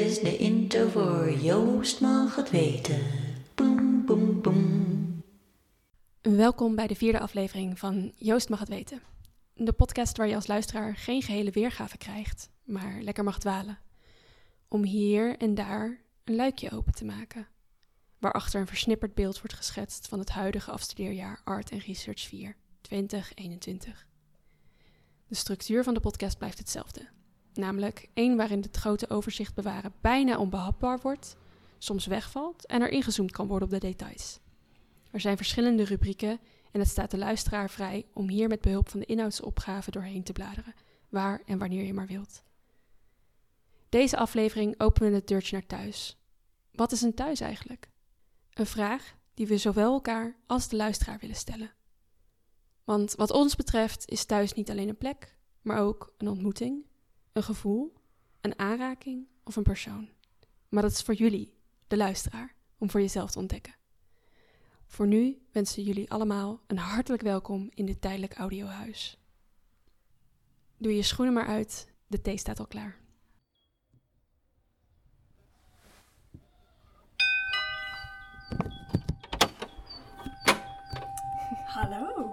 is de intro voor Joost mag het weten. Boom, boom, boom. Welkom bij de 4e aflevering van Joost mag het weten. De podcast waar je als luisteraar geen gehele weergave krijgt, maar lekker mag dwalen. Om hier en daar een luikje open te maken. Waarachter een versnipperd beeld wordt geschetst van het huidige afstudeerjaar Art and Research 4, 2021. De structuur van de podcast blijft hetzelfde. Namelijk één waarin het grote overzicht bewaren bijna onbehapbaar wordt, soms wegvalt en er ingezoomd kan worden op de details. Er zijn verschillende rubrieken en het staat de luisteraar vrij om hier met behulp van de inhoudsopgave doorheen te bladeren, waar en wanneer je maar wilt. Deze aflevering openen het deurtje naar thuis. Wat is een thuis eigenlijk? Een vraag die we zowel elkaar als de luisteraar willen stellen. Want wat ons betreft is thuis niet alleen een plek, maar ook een ontmoeting, een gevoel, een aanraking of een persoon. Maar dat is voor jullie, de luisteraar, om voor jezelf te ontdekken. Voor nu wensen jullie allemaal een hartelijk welkom in dit tijdelijk audiohuis. Doe je schoenen maar uit, de thee staat al klaar. Hallo.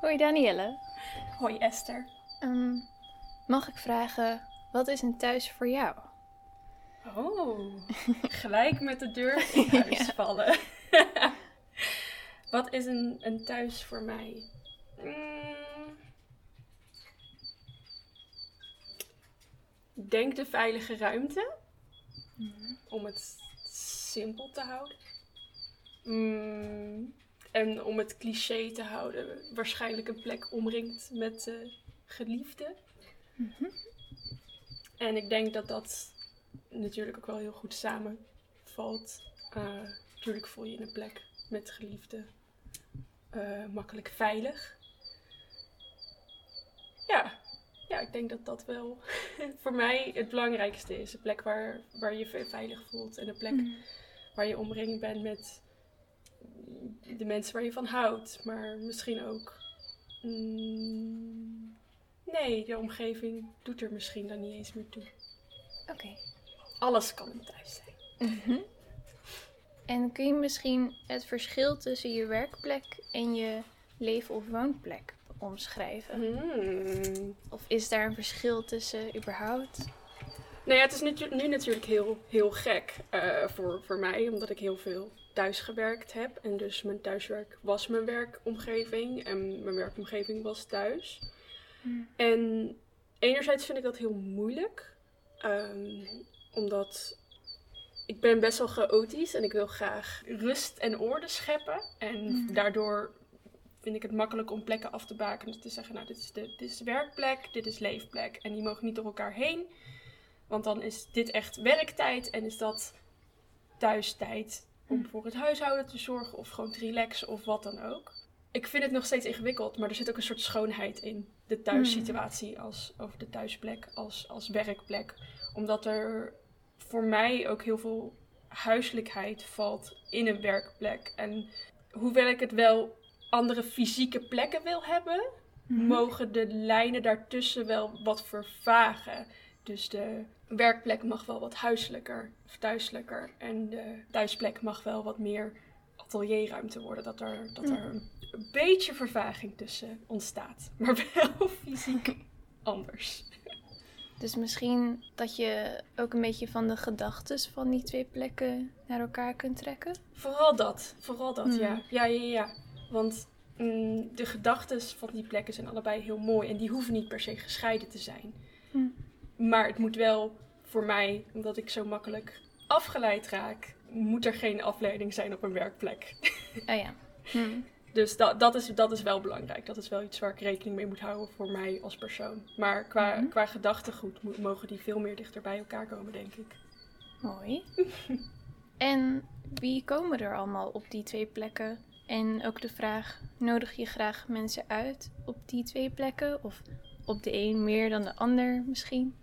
Hoi Danielle. Hoi Esther. Mag ik vragen, wat is een thuis voor jou? Oh, gelijk met de deur in huis vallen. Wat is een thuis voor mij? Denk de veilige ruimte. Om het simpel te houden. En om het cliché te houden, waarschijnlijk een plek omringd met geliefden. Mm-hmm. En ik denk dat dat natuurlijk ook wel heel goed samenvalt. Natuurlijk voel je in een plek met geliefden makkelijk veilig. Ja, ik denk dat dat wel voor mij het belangrijkste is. Een plek waar je veilig voelt en een plek waar je omringd bent met de mensen waar je van houdt. Maar misschien ook... Nee, de omgeving doet er misschien dan niet eens meer toe. Oké. Alles kan een thuis zijn. Mm-hmm. En kun je misschien het verschil tussen je werkplek en je leven- of woonplek omschrijven? Of is daar een verschil tussen überhaupt? Nou ja, het is nu natuurlijk heel, heel gek voor mij, omdat ik heel veel thuis gewerkt heb. En dus mijn thuiswerk was mijn werkomgeving en mijn werkomgeving was thuis. En enerzijds vind ik dat heel moeilijk, omdat ik ben best wel chaotisch en ik wil graag rust en orde scheppen. En daardoor vind ik het makkelijk om plekken af te bakenen, te zeggen, nou dit is werkplek, dit is leefplek en die mogen niet door elkaar heen. Want dan is dit echt werktijd en is dat thuistijd om voor het huishouden te zorgen of gewoon te relaxen of wat dan ook. Ik vind het nog steeds ingewikkeld, maar er zit ook een soort schoonheid in de thuissituatie of de thuisplek als werkplek. Omdat er voor mij ook heel veel huiselijkheid valt in een werkplek. En hoewel ik het wel andere fysieke plekken wil hebben, mogen de lijnen daartussen wel wat vervagen. Dus de werkplek mag wel wat huiselijker of thuiselijker. En de thuisplek mag wel wat meer atelierruimte worden. Dat er een beetje vervaging tussen ontstaat. Maar wel fysiek anders. Dus misschien dat je ook een beetje van de gedachtes van die twee plekken naar elkaar kunt trekken? Vooral dat, ja. Ja. Want de gedachtes van die plekken zijn allebei heel mooi. En die hoeven niet per se gescheiden te zijn. Maar het moet wel voor mij, omdat ik zo makkelijk afgeleid raak, moet er geen afleiding zijn op een werkplek. Oh ja. Dus dat is wel belangrijk. Dat is wel iets waar ik rekening mee moet houden voor mij als persoon. Maar qua gedachtegoed mogen die veel meer dichter bij elkaar komen, denk ik. Mooi. En wie komen er allemaal op die twee plekken? En ook de vraag, nodig je graag mensen uit op die twee plekken? Of op de een meer dan de ander misschien?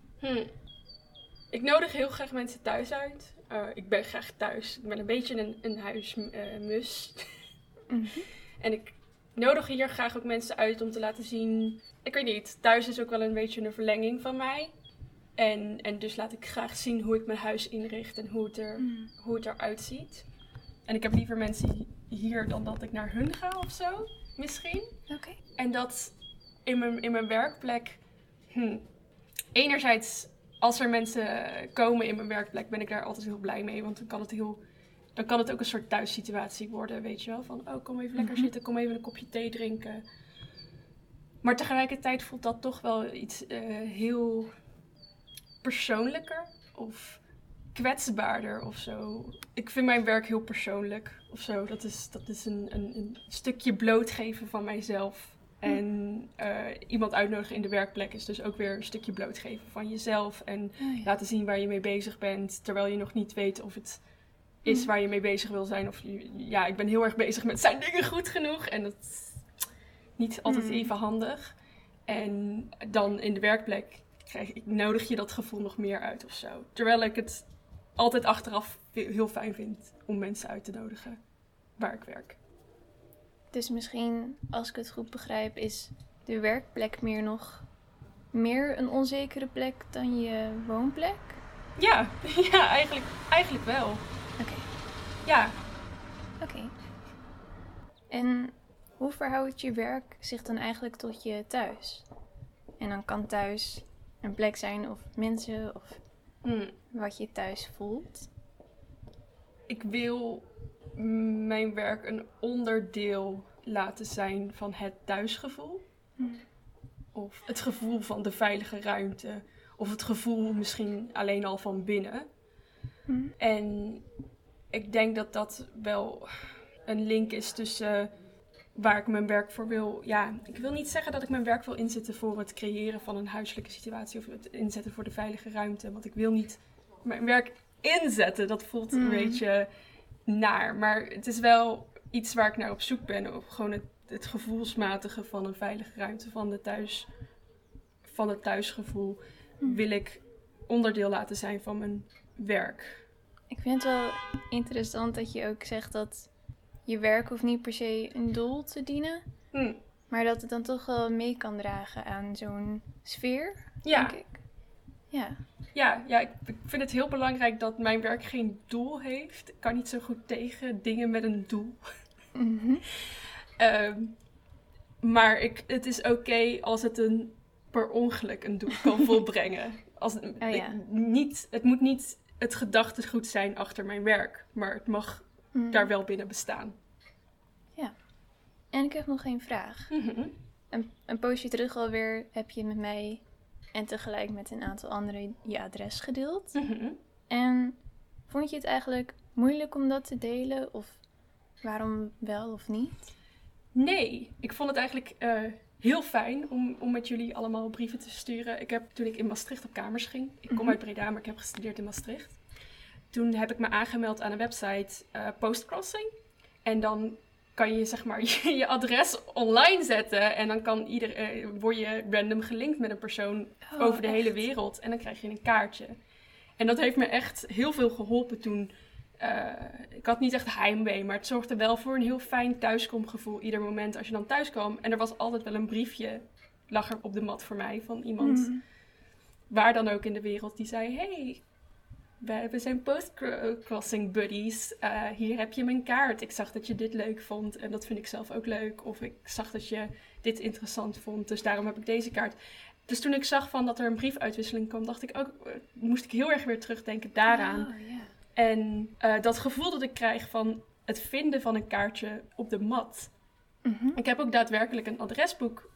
Ik nodig heel graag mensen thuis uit. Ik ben graag thuis. Ik ben een beetje een huismus. Mm-hmm. En ik nodig hier graag ook mensen uit om te laten zien... Ik weet niet, thuis is ook wel een beetje een verlenging van mij. En dus laat ik graag zien hoe ik mijn huis inricht en hoe het eruit ziet. En ik heb liever mensen hier dan dat ik naar hun ga of zo, misschien. Okay. En dat in mijn werkplek... Enerzijds, als er mensen komen in mijn werkplek, ben ik daar altijd heel blij mee. Want dan kan het ook een soort thuissituatie worden, weet je wel. Van, oh, kom even lekker zitten, kom even een kopje thee drinken. Maar tegelijkertijd voelt dat toch wel iets heel persoonlijker of kwetsbaarder of zo. Ik vind mijn werk heel persoonlijk of zo. Dat is een stukje blootgeven van mijzelf. En iemand uitnodigen in de werkplek is dus ook weer een stukje blootgeven van jezelf. En laten zien waar je mee bezig bent, terwijl je nog niet weet of het is waar je mee bezig wil zijn. Of ja, ik ben heel erg bezig met zijn dingen goed genoeg. En dat is niet altijd even handig. En dan in de werkplek nodig je dat gevoel nog meer uit of zo. Terwijl ik het altijd achteraf heel fijn vind om mensen uit te nodigen waar ik werk. Dus misschien, als ik het goed begrijp, is de werkplek meer een onzekere plek dan je woonplek? Ja, eigenlijk wel. Oké. Ja. Oké. En hoe verhoudt je werk zich dan eigenlijk tot je thuis? En dan kan thuis een plek zijn of mensen of wat je thuis voelt. Ik wil mijn werk een onderdeel laten zijn van het thuisgevoel. Of het gevoel van de veilige ruimte. Of het gevoel misschien alleen al van binnen. En ik denk dat dat wel een link is tussen waar ik mijn werk voor wil. Ja, ik wil niet zeggen dat ik mijn werk wil inzetten voor het creëren van een huiselijke situatie. Of het inzetten voor de veilige ruimte. Want ik wil niet mijn werk inzetten. Dat voelt een beetje naar. Maar het is wel iets waar ik naar op zoek ben. Of gewoon het gevoelsmatige van een veilige ruimte, van het thuisgevoel, wil ik onderdeel laten zijn van mijn werk. Ik vind het wel interessant dat je ook zegt dat je werk hoeft niet per se een doel te dienen. Maar dat het dan toch wel mee kan dragen aan zo'n sfeer, denk ik. Ja, ik vind het heel belangrijk dat mijn werk geen doel heeft. Ik kan niet zo goed tegen dingen met een doel. Maar het is oké als het per ongeluk een doel kan volbrengen. Het moet niet het gedachtegoed zijn achter mijn werk. Maar het mag daar wel binnen bestaan. Ja. En ik heb nog één vraag. Een poosje terug alweer heb je met mij en tegelijk met een aantal anderen je adres gedeeld. En vond je het eigenlijk moeilijk om dat te delen? Of waarom wel of niet? Nee, ik vond het eigenlijk heel fijn om met jullie allemaal brieven te sturen. Ik heb, toen ik in Maastricht op kamers ging, ik kom uit Breda, maar ik heb gestudeerd in Maastricht. Toen heb ik me aangemeld aan een website, Postcrossing. En dan kan je zeg maar je adres online zetten en dan kan word je random gelinkt met een persoon over de hele wereld. En dan krijg je een kaartje. En dat heeft me echt heel veel geholpen toen. Ik had niet echt heimwee, maar het zorgde wel voor een heel fijn thuiskomgevoel. Ieder moment als je dan thuis kwam. En er was altijd wel een briefje, lag er op de mat voor mij, van iemand waar dan ook in de wereld die zei: hey, we zijn postcrossing buddies. Hier heb je mijn kaart. Ik zag dat je dit leuk vond en dat vind ik zelf ook leuk. Of ik zag dat je dit interessant vond, dus daarom heb ik deze kaart. Dus toen ik zag dat er een briefuitwisseling kwam, dacht ik ook, moest ik heel erg weer terugdenken daaraan. Oh, yeah. En dat gevoel dat ik krijg van het vinden van een kaartje op de mat. Ik heb ook daadwerkelijk een adresboek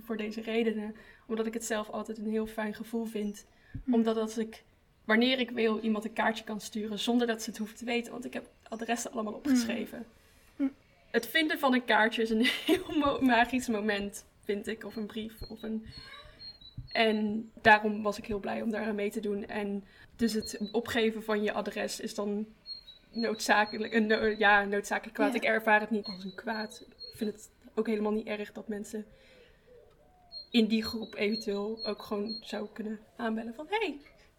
voor deze redenen. Omdat ik het zelf altijd een heel fijn gevoel vind. Omdat als ik, wanneer ik wil, iemand een kaartje kan sturen zonder dat ze het hoeft te weten. Want ik heb adressen allemaal opgeschreven. Het vinden van een kaartje is een heel magisch moment, vind ik. Of een brief. En daarom was ik heel blij om daaraan mee te doen. En dus het opgeven van je adres is dan noodzakelijk. Noodzakelijk kwaad. Ik ervaar het niet als een kwaad. Ik vind het ook helemaal niet erg dat mensen in die groep eventueel ook gewoon zou kunnen aanbellen van: hey,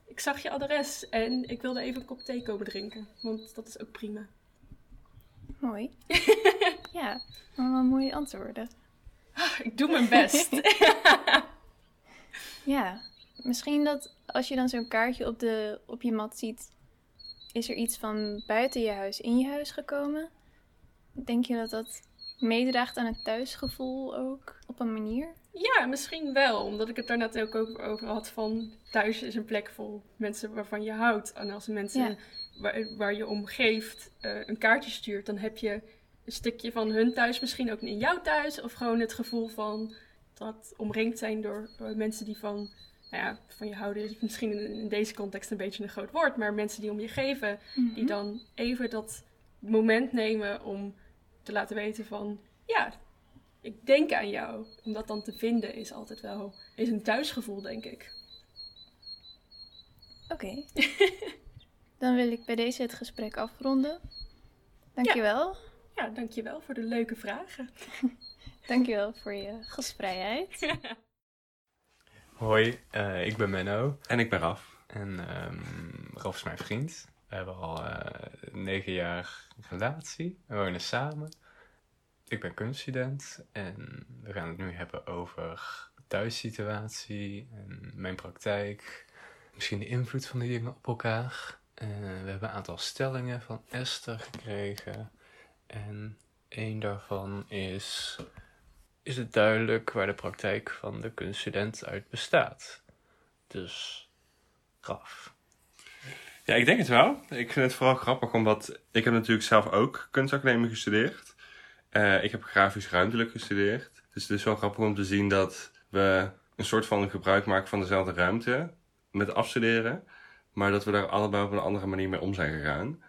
ik zag je adres en ik wilde even een kop thee komen drinken. Want dat is ook prima. Mooi. Ja, allemaal mooie antwoorden. Ik doe mijn best. Ja, Misschien dat als je dan zo'n kaartje op je mat ziet, is er iets van buiten je huis in je huis gekomen? Denk je dat dat meedraagt aan het thuisgevoel ook op een manier? Ja, misschien wel. Omdat ik het daar net ook over had van thuis is een plek vol mensen waarvan je houdt. En als mensen waar je om geeft een kaartje stuurt, dan heb je een stukje van hun thuis misschien ook in jouw thuis. Of gewoon het gevoel van dat omringd zijn door mensen die van je houden is misschien in deze context een beetje een groot woord. Maar mensen die om je geven, mm-hmm. die dan even dat moment nemen om te laten weten van, ja, ik denk aan jou. Om dat dan te vinden is altijd wel is een thuisgevoel, denk ik. Oké. Dan wil ik bij deze het gesprek afronden. Dankjewel. Ja, dankjewel voor de leuke vragen. Dankjewel voor je gastvrijheid. Hoi, ik ben Menno. En ik ben Raf. En Raf is mijn vriend. We hebben al 9 jaar relatie. We wonen samen. Ik ben kunststudent en we gaan het nu hebben over thuissituatie en mijn praktijk. Misschien de invloed van die dingen op elkaar. We hebben een aantal stellingen van Esther gekregen. En één daarvan is: is het duidelijk waar de praktijk van de kunststudent uit bestaat? Dus, Raf. Ja, ik denk het wel. Ik vind het vooral grappig, omdat ik heb natuurlijk zelf ook kunstacademie gestudeerd. Ik heb grafisch ruimtelijk gestudeerd. Dus het is wel grappig om te zien dat we een soort van gebruik maken van dezelfde ruimte met afstuderen. Maar dat we daar allebei op een andere manier mee om zijn gegaan.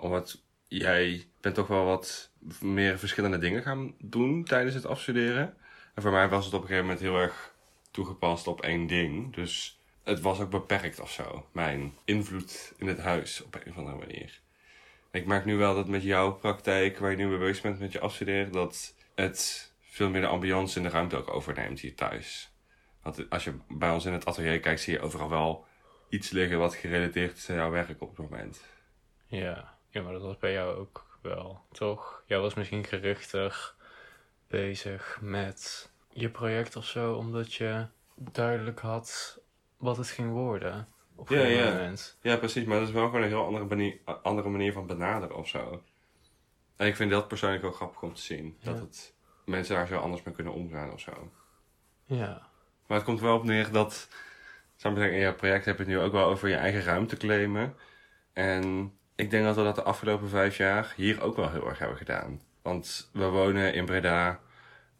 Omdat jij bent toch wel wat meer verschillende dingen gaan doen tijdens het afstuderen. En voor mij was het op een gegeven moment heel erg toegepast op één ding. Dus het was ook beperkt of zo, mijn invloed in het huis op een of andere manier. Ik merk nu wel dat met jouw praktijk, waar je nu mee bezig bent met je afstuderen, dat het veel meer de ambiance in de ruimte ook overneemt hier thuis. Want als je bij ons in het atelier kijkt, zie je overal wel iets liggen wat gerelateerd is aan jouw werk op het moment. Ja, maar dat was bij jou ook wel, toch? Jij was misschien gerichter bezig met je project of zo, omdat je duidelijk had wat het ging worden op een moment. Ja, precies. Maar dat is wel gewoon een heel andere manier van benaderen of zo. En ik vind dat persoonlijk ook grappig om te zien. Ja. Dat het mensen daar zo anders mee kunnen omgaan of zo. Ja. Maar het komt wel op neer dat, zou ik zeggen, in jouw project heb je het nu ook wel over je eigen ruimte claimen. En ik denk dat we dat de afgelopen 5 jaar hier ook wel heel erg hebben gedaan. Want we wonen in Breda,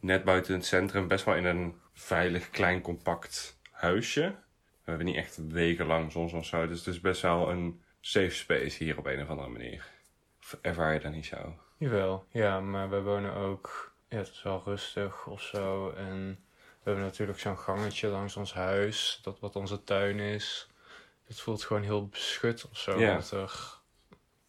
net buiten het centrum, best wel in een veilig, klein, compact huisje. We hebben niet echt wekenlang soms of zo. Dus het is best wel een safe space hier op een of andere manier. Of ervaar je dat niet zo? Jawel, ja, maar wij wonen ook, ja, het is wel rustig of zo. En we hebben natuurlijk zo'n gangetje langs ons huis, dat wat onze tuin is. Het voelt gewoon heel beschut of zo. Ja. Dat er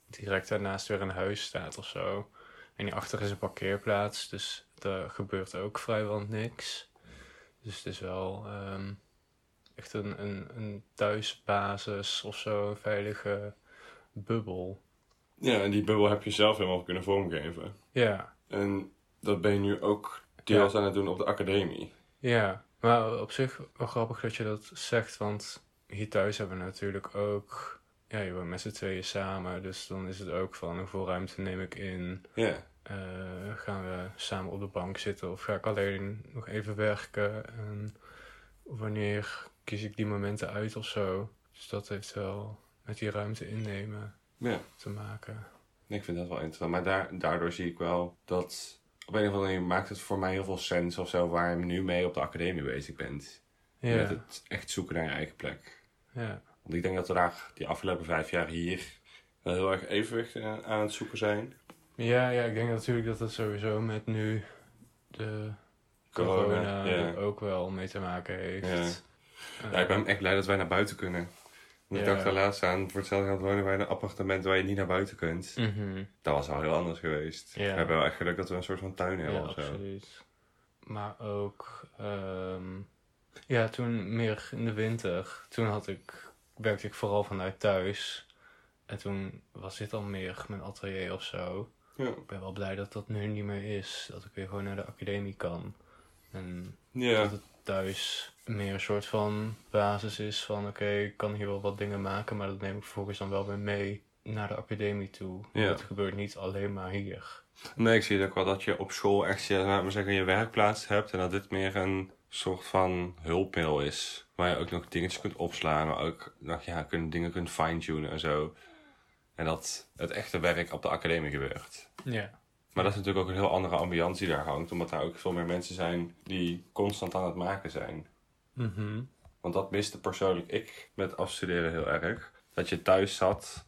direct daarnaast weer een huis staat of zo. En hierachter is een parkeerplaats, dus daar gebeurt ook vrijwel niks. Dus het is wel echt een thuisbasis of zo, een veilige bubbel. Ja, en die bubbel heb je zelf helemaal kunnen vormgeven. Ja. En dat ben je nu ook deels aan het doen op de academie. Ja, maar op zich wel grappig dat je dat zegt, want hier thuis hebben we natuurlijk ook, ja, je woont met z'n tweeën samen, dus dan is het ook van hoeveel ruimte neem ik in. Ja. Gaan we samen op de bank zitten of ga ik alleen nog even werken? En wanneer kies ik die momenten uit of zo? Dus dat heeft wel met die ruimte innemen te maken. Ik vind dat wel interessant. Maar daardoor zie ik wel dat op een of andere manier maakt het voor mij heel veel sens of zo waar je nu mee op de academie bezig bent. Ja. Met het echt zoeken naar je eigen plek. Ja. Want ik denk dat we daar die afgelopen 5 jaar hier wel heel erg evenwicht aan het zoeken zijn. Ja, ik denk natuurlijk dat dat sowieso met nu de corona ook wel mee te maken heeft. Ja. Ik ben echt blij dat wij naar buiten kunnen. Want ik dacht daar laatst aan, voor hetzelfde geld wonen wij in een appartement waar je niet naar buiten kunt. Mm-hmm. Dat was al heel anders geweest. Ja. We hebben wel echt geluk dat we een soort van tuin hebben of zo. Absoluut. Maar ook, toen meer in de winter, toen werkte ik vooral vanuit thuis. En toen was dit al meer mijn atelier of zo. Ja. Ik ben wel blij dat dat nu niet meer is. Dat ik weer gewoon naar de academie kan. En dat het thuis meer een soort van basis is van oké, ik kan hier wel wat dingen maken, maar dat neem ik vervolgens dan wel weer mee naar de academie toe. Ja. Dat gebeurt niet alleen maar hier. Nee, ik zie het ook wel dat je op school echt je werkplaats hebt en dat dit meer een soort van hulpmiddel is. Waar je ook nog dingetjes kunt opslaan, maar ook nog dingen kunt fine-tunen en zo. En dat het echte werk op de academie gebeurt. Ja. Maar dat is natuurlijk ook een heel andere ambiance die daar hangt. Omdat daar ook veel meer mensen zijn die constant aan het maken zijn. Mm-hmm. Want dat miste persoonlijk ik met afstuderen heel erg. Dat je thuis zat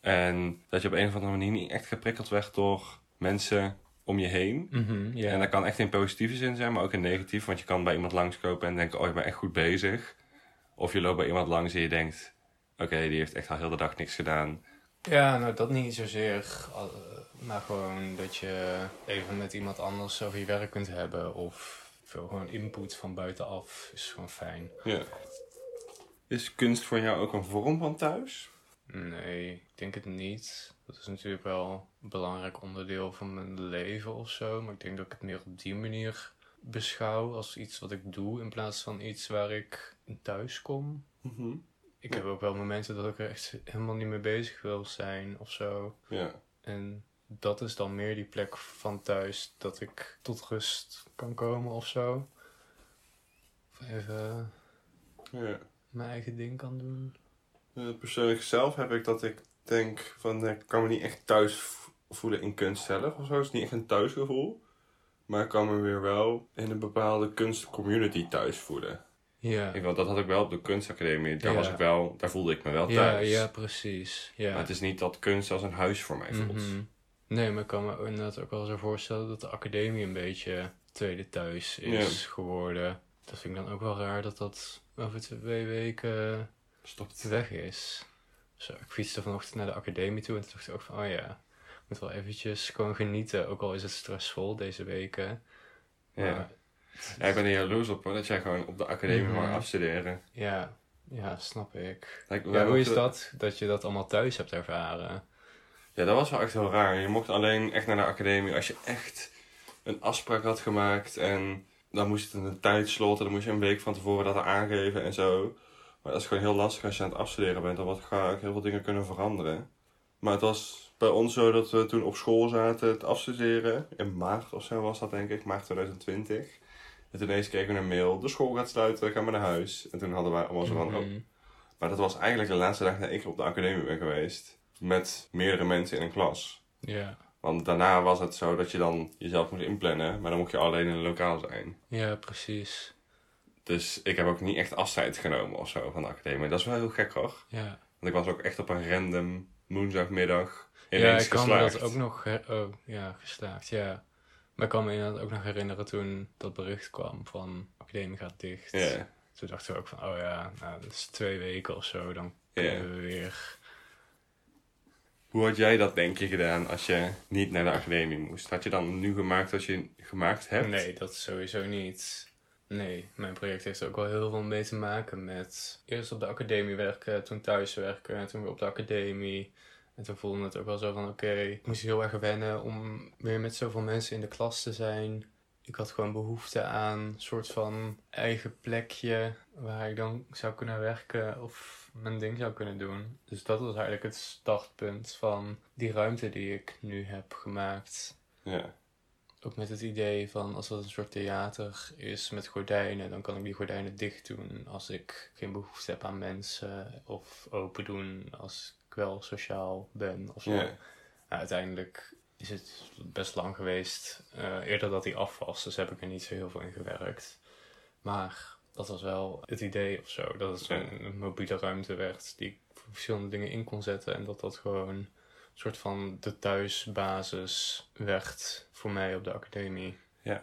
en dat je op een of andere manier niet echt geprikkeld werd door mensen om je heen. Mm-hmm, yeah. En dat kan echt in positieve zin zijn, maar ook in negatief. Want je kan bij iemand langskopen en denken, oh, je bent echt goed bezig. Of je loopt bij iemand langs en je denkt, oké, die heeft echt al heel de dag niks gedaan. Ja, nou dat niet zozeer, maar gewoon dat je even met iemand anders over je werk kunt hebben. Of gewoon input van buitenaf is gewoon fijn. Ja. Is kunst voor jou ook een vorm van thuis? Nee, ik denk het niet. Dat is natuurlijk wel een belangrijk onderdeel van mijn leven of zo. Maar ik denk dat ik het meer op die manier beschouw als iets wat ik doe in plaats van iets waar ik thuis kom. Mm-hmm. Ik heb ook wel momenten dat ik er echt helemaal niet mee bezig wil zijn of zo. Ja. En dat is dan meer die plek van thuis dat ik tot rust kan komen of zo. Of even mijn eigen ding kan doen. Persoonlijk zelf heb ik dat ik denk van ik kan me niet echt thuis voelen in kunst zelf of zo. Het is niet echt een thuisgevoel. Maar ik kan me weer wel in een bepaalde kunstcommunity thuis voelen. Ja. Dat had ik wel op de kunstacademie. Daar was ik wel, daar voelde ik me wel thuis. Ja, precies. Ja. Maar het is niet dat kunst als een huis voor mij voelt. Mm-hmm. Nee, maar ik kan me inderdaad ook wel zo voorstellen dat de academie een beetje tweede thuis is geworden. Dat vind ik dan ook wel raar dat over 2 weken stopt weg is. Zo, ik fietste vanochtend naar de academie toe en toen dacht ik ook van, ik moet wel eventjes gewoon genieten. Ook al is het stressvol deze weken. Ja. Ja, ik ben er jaloers op hoor, dat jij gewoon op de academie mag afstuderen. Ja, snap ik. Hoe is dat je dat allemaal thuis hebt ervaren? Ja, dat was wel echt heel raar. Je mocht alleen echt naar de academie als je echt een afspraak had gemaakt. En dan moest het in een tijdslot en dan moest je een week van tevoren dat aangeven en zo. Maar dat is gewoon heel lastig als je aan het afstuderen bent. Dan ga ik heel veel dingen kunnen veranderen. Maar het was bij ons zo dat we toen op school zaten het afstuderen. In maart of zo was dat denk ik, maart 2020. En toen ineens kregen we een mail, de school gaat sluiten, gaan we naar huis. En toen hadden wij allemaal zo van, Maar dat was eigenlijk de laatste dag dat ik op de academie ben geweest. Met meerdere mensen in een klas. Yeah. Want daarna was het zo dat je dan jezelf moest inplannen. Maar dan mocht je alleen in een lokaal zijn. Ja, precies. Dus ik heb ook niet echt afscheid genomen of zo van de academie. Dat is wel heel gek hoor. Yeah. Want ik was ook echt op een random woensdagmiddag ineens geslaagd. Ja, ik kan me dat ook nog geslaagd, ja. Maar ik kan me inderdaad ook nog herinneren toen dat bericht kwam van de academie gaat dicht. Yeah. Toen dachten we ook van, dat is 2 weken of zo, dan kunnen we weer. Hoe had jij dat denk je gedaan als je niet naar de academie moest? Had je dan nu gemaakt wat je gemaakt hebt? Nee, dat sowieso niet. Nee, mijn project heeft ook wel heel veel mee te maken met eerst op de academie werken, toen thuis werken en toen weer op de academie. En toen voelde het ook wel zo van, ik moest heel erg wennen om weer met zoveel mensen in de klas te zijn. Ik had gewoon behoefte aan een soort van eigen plekje waar ik dan zou kunnen werken of mijn ding zou kunnen doen. Dus dat was eigenlijk het startpunt van die ruimte die ik nu heb gemaakt. Ja. Ook met het idee van als dat een soort theater is met gordijnen, dan kan ik die gordijnen dicht doen als ik geen behoefte heb aan mensen of open doen als ik wel sociaal ben of zo. Yeah. Nou, uiteindelijk is het best lang geweest eerder dat hij af was, dus heb ik er niet zo heel veel in gewerkt. Maar dat was wel het idee of zo, dat het een mobiele ruimte werd die ik voor verschillende dingen in kon zetten en dat dat gewoon een soort van de thuisbasis werd voor mij op de academie. Yeah.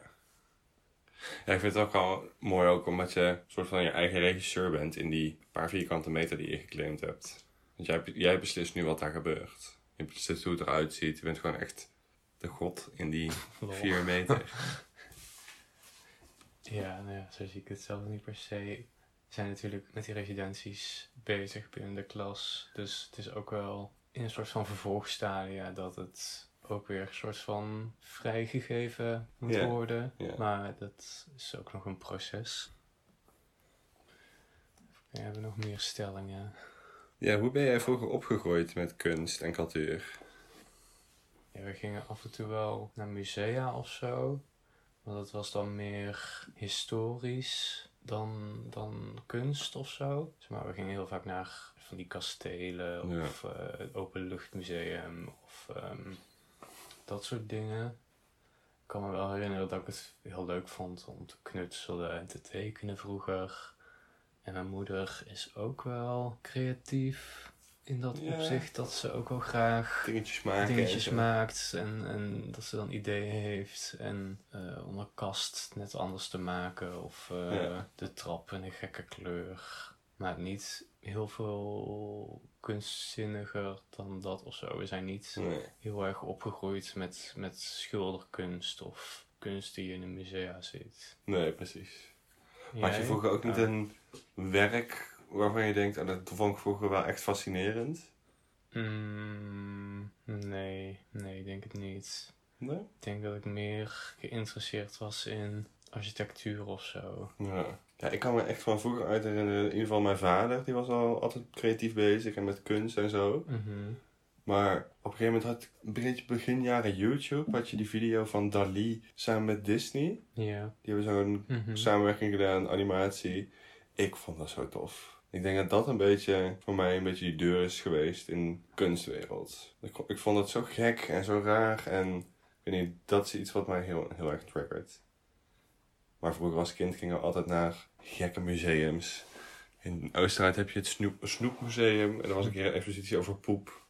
Ja, ik vind het ook wel mooi ook omdat je een soort van je eigen regisseur bent in die paar vierkante meter die je geclaimd hebt. Want jij beslist nu wat daar gebeurt. Je beslist hoe het eruit ziet. Je bent gewoon echt de god in die 4 meter. Ja, nou ja, zo zie ik het zelf niet per se. We zijn natuurlijk met die residenties bezig binnen de klas. Dus het is ook wel in een soort van vervolgstadia dat het ook weer een soort van vrijgegeven moet worden. Yeah. Maar dat is ook nog een proces. hebben nog meer stellingen. Ja, hoe ben jij vroeger opgegroeid met kunst en cultuur? Ja, we gingen af en toe wel naar musea of zo. Maar dat was dan meer historisch dan kunst of zo. Maar we gingen heel vaak naar van die kastelen of het openluchtmuseum of dat soort dingen. Ik kan me wel herinneren dat ik het heel leuk vond om te knutselen en te tekenen vroeger. En mijn moeder is ook wel creatief in dat opzicht. Dat ze ook wel graag dingetjes maakt. En dat ze dan ideeën heeft. En om een kast net anders te maken. Of de trap in een gekke kleur. Maar niet heel veel kunstzinniger dan dat of zo. We zijn niet heel erg opgegroeid met schilderkunst of kunst die in een musea zit. Nee, precies. Maar had je vroeger ook niet een werk waarvan je denkt, oh, dat vond ik vroeger wel echt fascinerend? Nee, ik denk het niet. Nee? Ik denk dat ik meer geïnteresseerd was in architectuur of zo. Ja, ik kan me echt van vroeger uit herinneren, in ieder geval mijn vader, die was al altijd creatief bezig en met kunst en zo. Mm-hmm. Maar op een gegeven moment had ik begin jaren YouTube, had je die video van Dali samen met Disney. Ja. Die hebben zo'n samenwerking gedaan, animatie. Ik vond dat zo tof. Ik denk dat dat een beetje, voor mij, een beetje die deur is geweest in de kunstwereld. Ik vond dat zo gek en zo raar en ik weet niet, dat is iets wat mij heel, heel erg triggert. Maar vroeger als kind gingen we altijd naar gekke museums. In Oostenrijk heb je het Snoepmuseum en er was een keer een expositie over poep.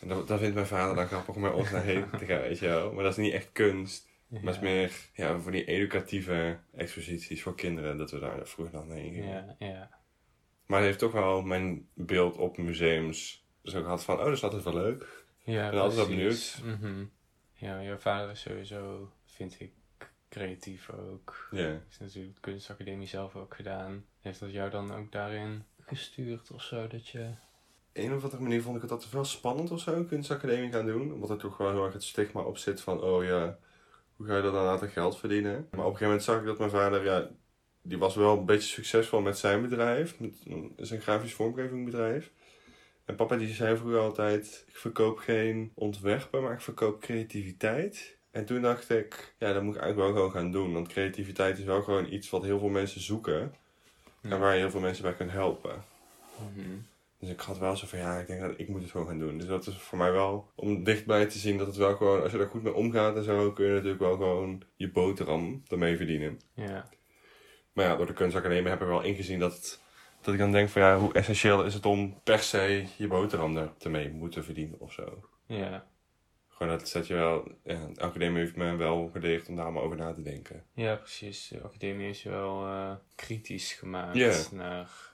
En dat vindt mijn vader dan grappig om bij ons naar heen te gaan, weet je wel. Maar dat is niet echt kunst. Ja. Maar het is meer voor die educatieve exposities voor kinderen, dat we daar vroeger dan heen gingen. Ja. Maar het heeft toch wel mijn beeld op museums zo gehad van, oh, dat is altijd wel leuk. Ja, en altijd wel benieuwd. Mm-hmm. Ja, jouw vader is sowieso, vind ik, creatief ook. Ja. Hij heeft natuurlijk de kunstacademie zelf ook gedaan. Heeft dat jou dan ook daarin gestuurd of zo, dat je... Op een of andere manier vond ik het altijd wel spannend of zo, kunstacademie gaan doen. Omdat er toch gewoon heel erg het stigma op zit van, oh ja, hoe ga je dat dan later geld verdienen? Maar op een gegeven moment zag ik dat mijn vader, die was wel een beetje succesvol met zijn bedrijf. Met zijn grafisch vormgevingbedrijf. En papa die zei vroeger altijd, ik verkoop geen ontwerpen, maar ik verkoop creativiteit. En toen dacht ik, ja, dat moet ik eigenlijk wel gewoon gaan doen. Want creativiteit is wel gewoon iets wat heel veel mensen zoeken. En waar je heel veel mensen bij kunt helpen. Mm-hmm. Dus ik had wel zo van, ik denk dat ik moet het gewoon gaan doen. Dus dat is voor mij wel, om dichtbij te zien dat het wel gewoon, als je daar goed mee omgaat en zo, kun je natuurlijk wel gewoon je boterham ermee verdienen. Ja. Maar door de kunstacademie heb ik wel ingezien dat ik dan denk van, hoe essentieel is het om per se je boterham ermee moeten verdienen of zo. Ja. Gewoon dat je wel, de academie heeft me wel geleerd om daar maar over na te denken. Ja, precies. De academie is wel kritisch gemaakt naar...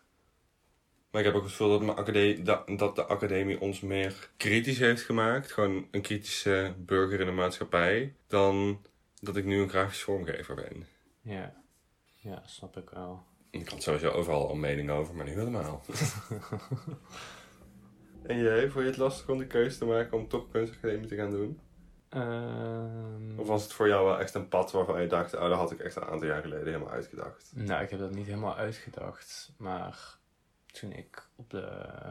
Maar ik heb ook het gevoel dat de academie ons meer kritisch heeft gemaakt. Gewoon een kritische burger in de maatschappij. Dan dat ik nu een grafisch vormgever ben. Ja, snap ik wel. Ik had sowieso overal al mening over, maar nu helemaal. En jij, vond je het lastig om de keuze te maken om toch kunstacademie te gaan doen? Of was het voor jou wel echt een pad waarvan je dacht... Oh, dat had ik echt een aantal jaar geleden helemaal uitgedacht. Nou, ik heb dat niet helemaal uitgedacht, maar... Toen ik op de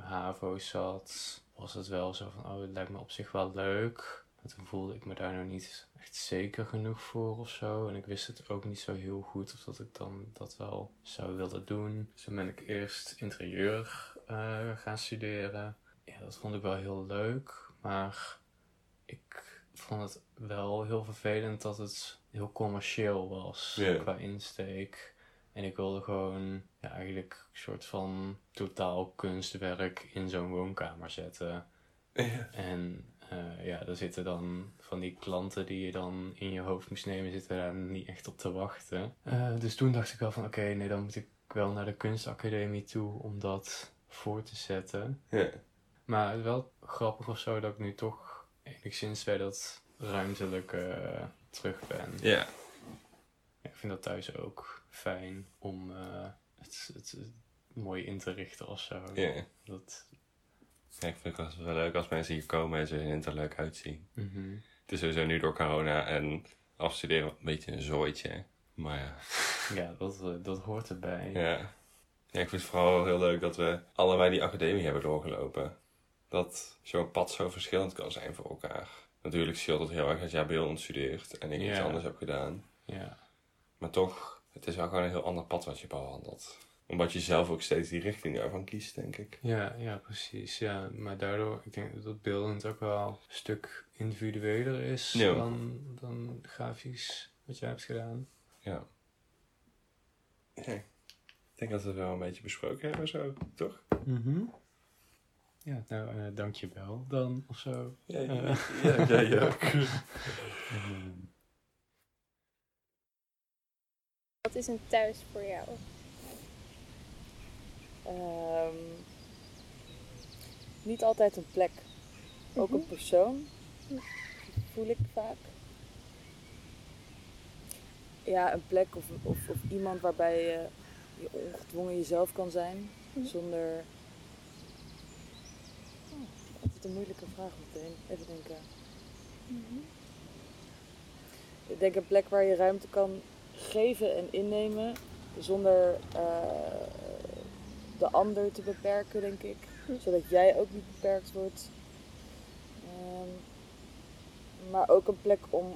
HAVO zat, was het wel zo van, oh, het lijkt me op zich wel leuk. Maar toen voelde ik me daar nog niet echt zeker genoeg voor of zo. En ik wist het ook niet zo heel goed of dat ik dan dat wel zou willen doen. Dus toen ben ik eerst interieur gaan studeren. Ja, dat vond ik wel heel leuk. Maar ik vond het wel heel vervelend dat het heel commercieel was qua insteek. En ik wilde gewoon eigenlijk een soort van totaal kunstwerk in zo'n woonkamer zetten. Ja. En daar zitten dan van die klanten die je dan in je hoofd moest nemen, zitten daar niet echt op te wachten. Dus toen dacht ik wel van oké, nee, dan moet ik wel naar de kunstacademie toe om dat voor te zetten. Ja. Maar wel grappig of zo dat ik nu toch enigszins bij dat ruimtelijke terug ben. Ja. Ik vind dat thuis ook fijn om het mooi in te richten of zo. Yeah. Dat... Ja, ik vind het wel leuk als mensen hier komen en ze er heel leuk uitzien. Mm-hmm. Het is sowieso nu door corona en afstuderen een beetje een zooitje. Maar ja, dat hoort erbij. Ja. Ja, ik vind het vooral heel leuk dat we allebei die academie hebben doorgelopen. Dat zo'n pad zo verschillend kan zijn voor elkaar. Natuurlijk scheelt het heel erg als jij bij ons studeert en ik iets anders heb gedaan. Ja. Maar toch, het is wel gewoon een heel ander pad wat je behandelt. Omdat je zelf ook steeds die richting daarvan kiest, denk ik. Ja, precies. Ja, maar daardoor, ik denk dat beeldend ook wel een stuk individueler is dan grafisch wat jij hebt gedaan. Ja. Ja. Ik denk dat we het wel een beetje besproken hebben zo, toch? Mm-hmm. Ja, nou, dank je wel dan, of zo. Ja. Wat is een thuis voor jou? Niet altijd een plek. Ook een persoon. Dat voel ik vaak. Ja, een plek of iemand waarbij je ongedwongen jezelf kan zijn. Zonder... Altijd een moeilijke vraag meteen. Even denken. Ik denk een plek waar je ruimte kan geven en innemen. Zonder... de ander te beperken, denk ik. Zodat jij ook niet beperkt wordt. Maar ook een plek om,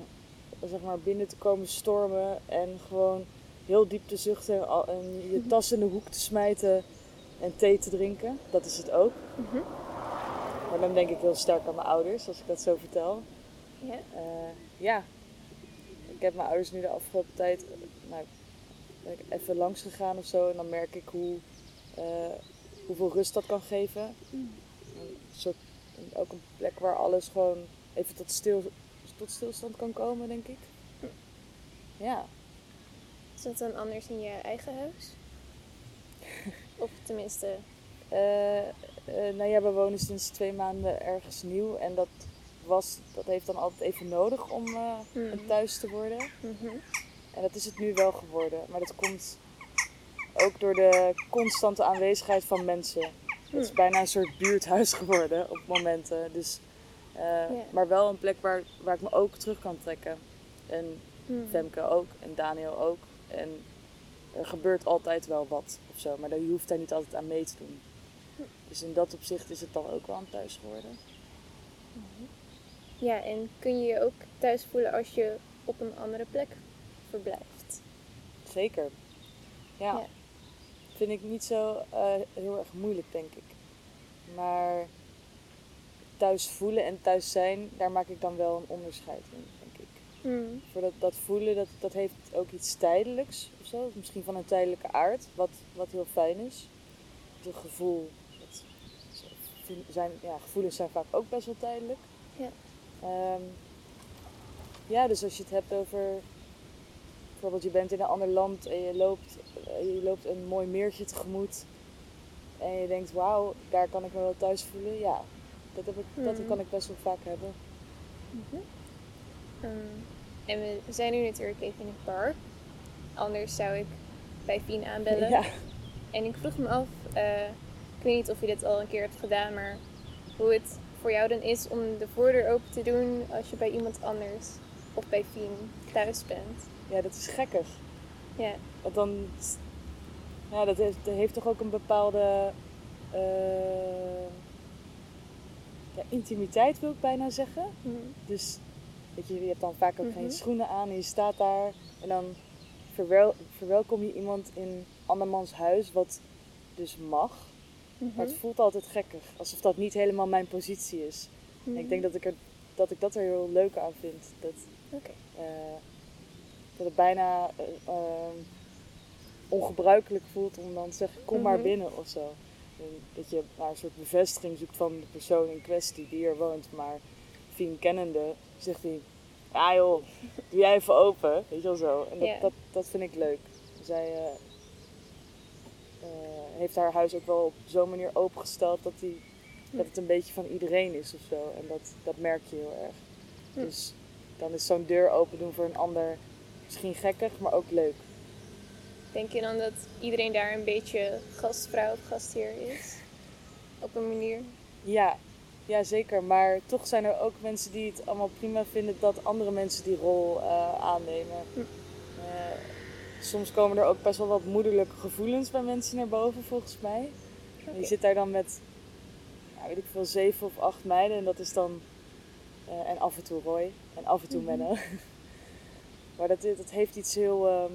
zeg maar, binnen te komen stormen en gewoon heel diep te zuchten en je tas in de hoek te smijten en thee te drinken. Dat is het ook. Maar dan denk ik heel sterk aan mijn ouders, als ik dat zo vertel. Ja. Ik heb mijn ouders nu de afgelopen tijd ben ik even langs gegaan of zo en dan merk ik hoeveel rust dat kan geven. Ook een plek waar alles gewoon even tot stilstand kan komen, denk ik. Ja. Is dat dan anders in je eigen huis? Of tenminste... we wonen sinds 2 maanden ergens nieuw. En dat heeft dan altijd even nodig om een thuis te worden. En dat is het nu wel geworden. Maar dat komt... ook door de constante aanwezigheid van mensen. Het is bijna een soort buurthuis geworden op momenten. Dus, maar wel een plek waar ik me ook terug kan trekken. En Femke ook. En Daniel ook. En er gebeurt altijd wel wat of zo. Maar je hoeft daar niet altijd aan mee te doen. Dus in dat opzicht is het dan ook wel een thuis geworden. Ja, en kun je je ook thuis voelen als je op een andere plek verblijft? Zeker. Ja. Vind ik niet zo heel erg moeilijk, denk ik. Maar thuis voelen en thuis zijn, daar maak ik dan wel een onderscheid in, denk ik. Voor dat voelen, dat heeft ook iets tijdelijks of zo. Misschien van een tijdelijke aard, wat heel fijn is. Het gevoel, gevoelens zijn vaak ook best wel tijdelijk. Ja. Dus als je het hebt over... Bijvoorbeeld, je bent in een ander land en je loopt een mooi meertje tegemoet. En je denkt, wauw, daar kan ik me wel thuis voelen. Ja, dat kan ik best wel vaak hebben. En we zijn nu natuurlijk even in een park. Anders zou ik bij Fien aanbellen. Ja. En ik vroeg me af, ik weet niet of je dit al een keer hebt gedaan, maar hoe het voor jou dan is om de voordeur open te doen als je bij iemand anders of bij Fien thuis bent. Ja, dat is gekker. Ja. Want dan... Ja, dat heeft toch ook een bepaalde... intimiteit, wil ik bijna zeggen. Dus, weet je hebt dan vaak ook geen schoenen aan en je staat daar. En dan verwelkom je iemand in andermans huis, wat dus mag. Maar het voelt altijd gekker. Alsof dat niet helemaal mijn positie is. En ik denk dat ik dat er heel leuk aan vind. Dat het bijna ongebruikelijk voelt om dan te zeggen, kom maar binnen of zo. En dat je maar een soort bevestiging zoekt van de persoon in kwestie die hier woont. Maar Fien kennende zegt hij, ah joh, doe jij even open. Weet je wel zo. En dat vind ik leuk. Zij heeft haar huis ook wel op zo'n manier opengesteld dat het een beetje van iedereen is of zo. En dat merk je heel erg. Dus dan is zo'n deur open doen voor een ander... Misschien gekkig, maar ook leuk. Denk je dan dat iedereen daar een beetje gastvrouw of gastheer is? Op een manier? Ja, zeker. Maar toch zijn er ook mensen die het allemaal prima vinden dat andere mensen die rol aannemen. soms komen er ook best wel wat moederlijke gevoelens bij mensen naar boven, volgens mij. Okay. Je zit daar dan met, nou, weet ik veel, 7 of 8 meiden en dat is dan, en af en toe Roy en af en toe Menno. Maar dat heeft iets heel,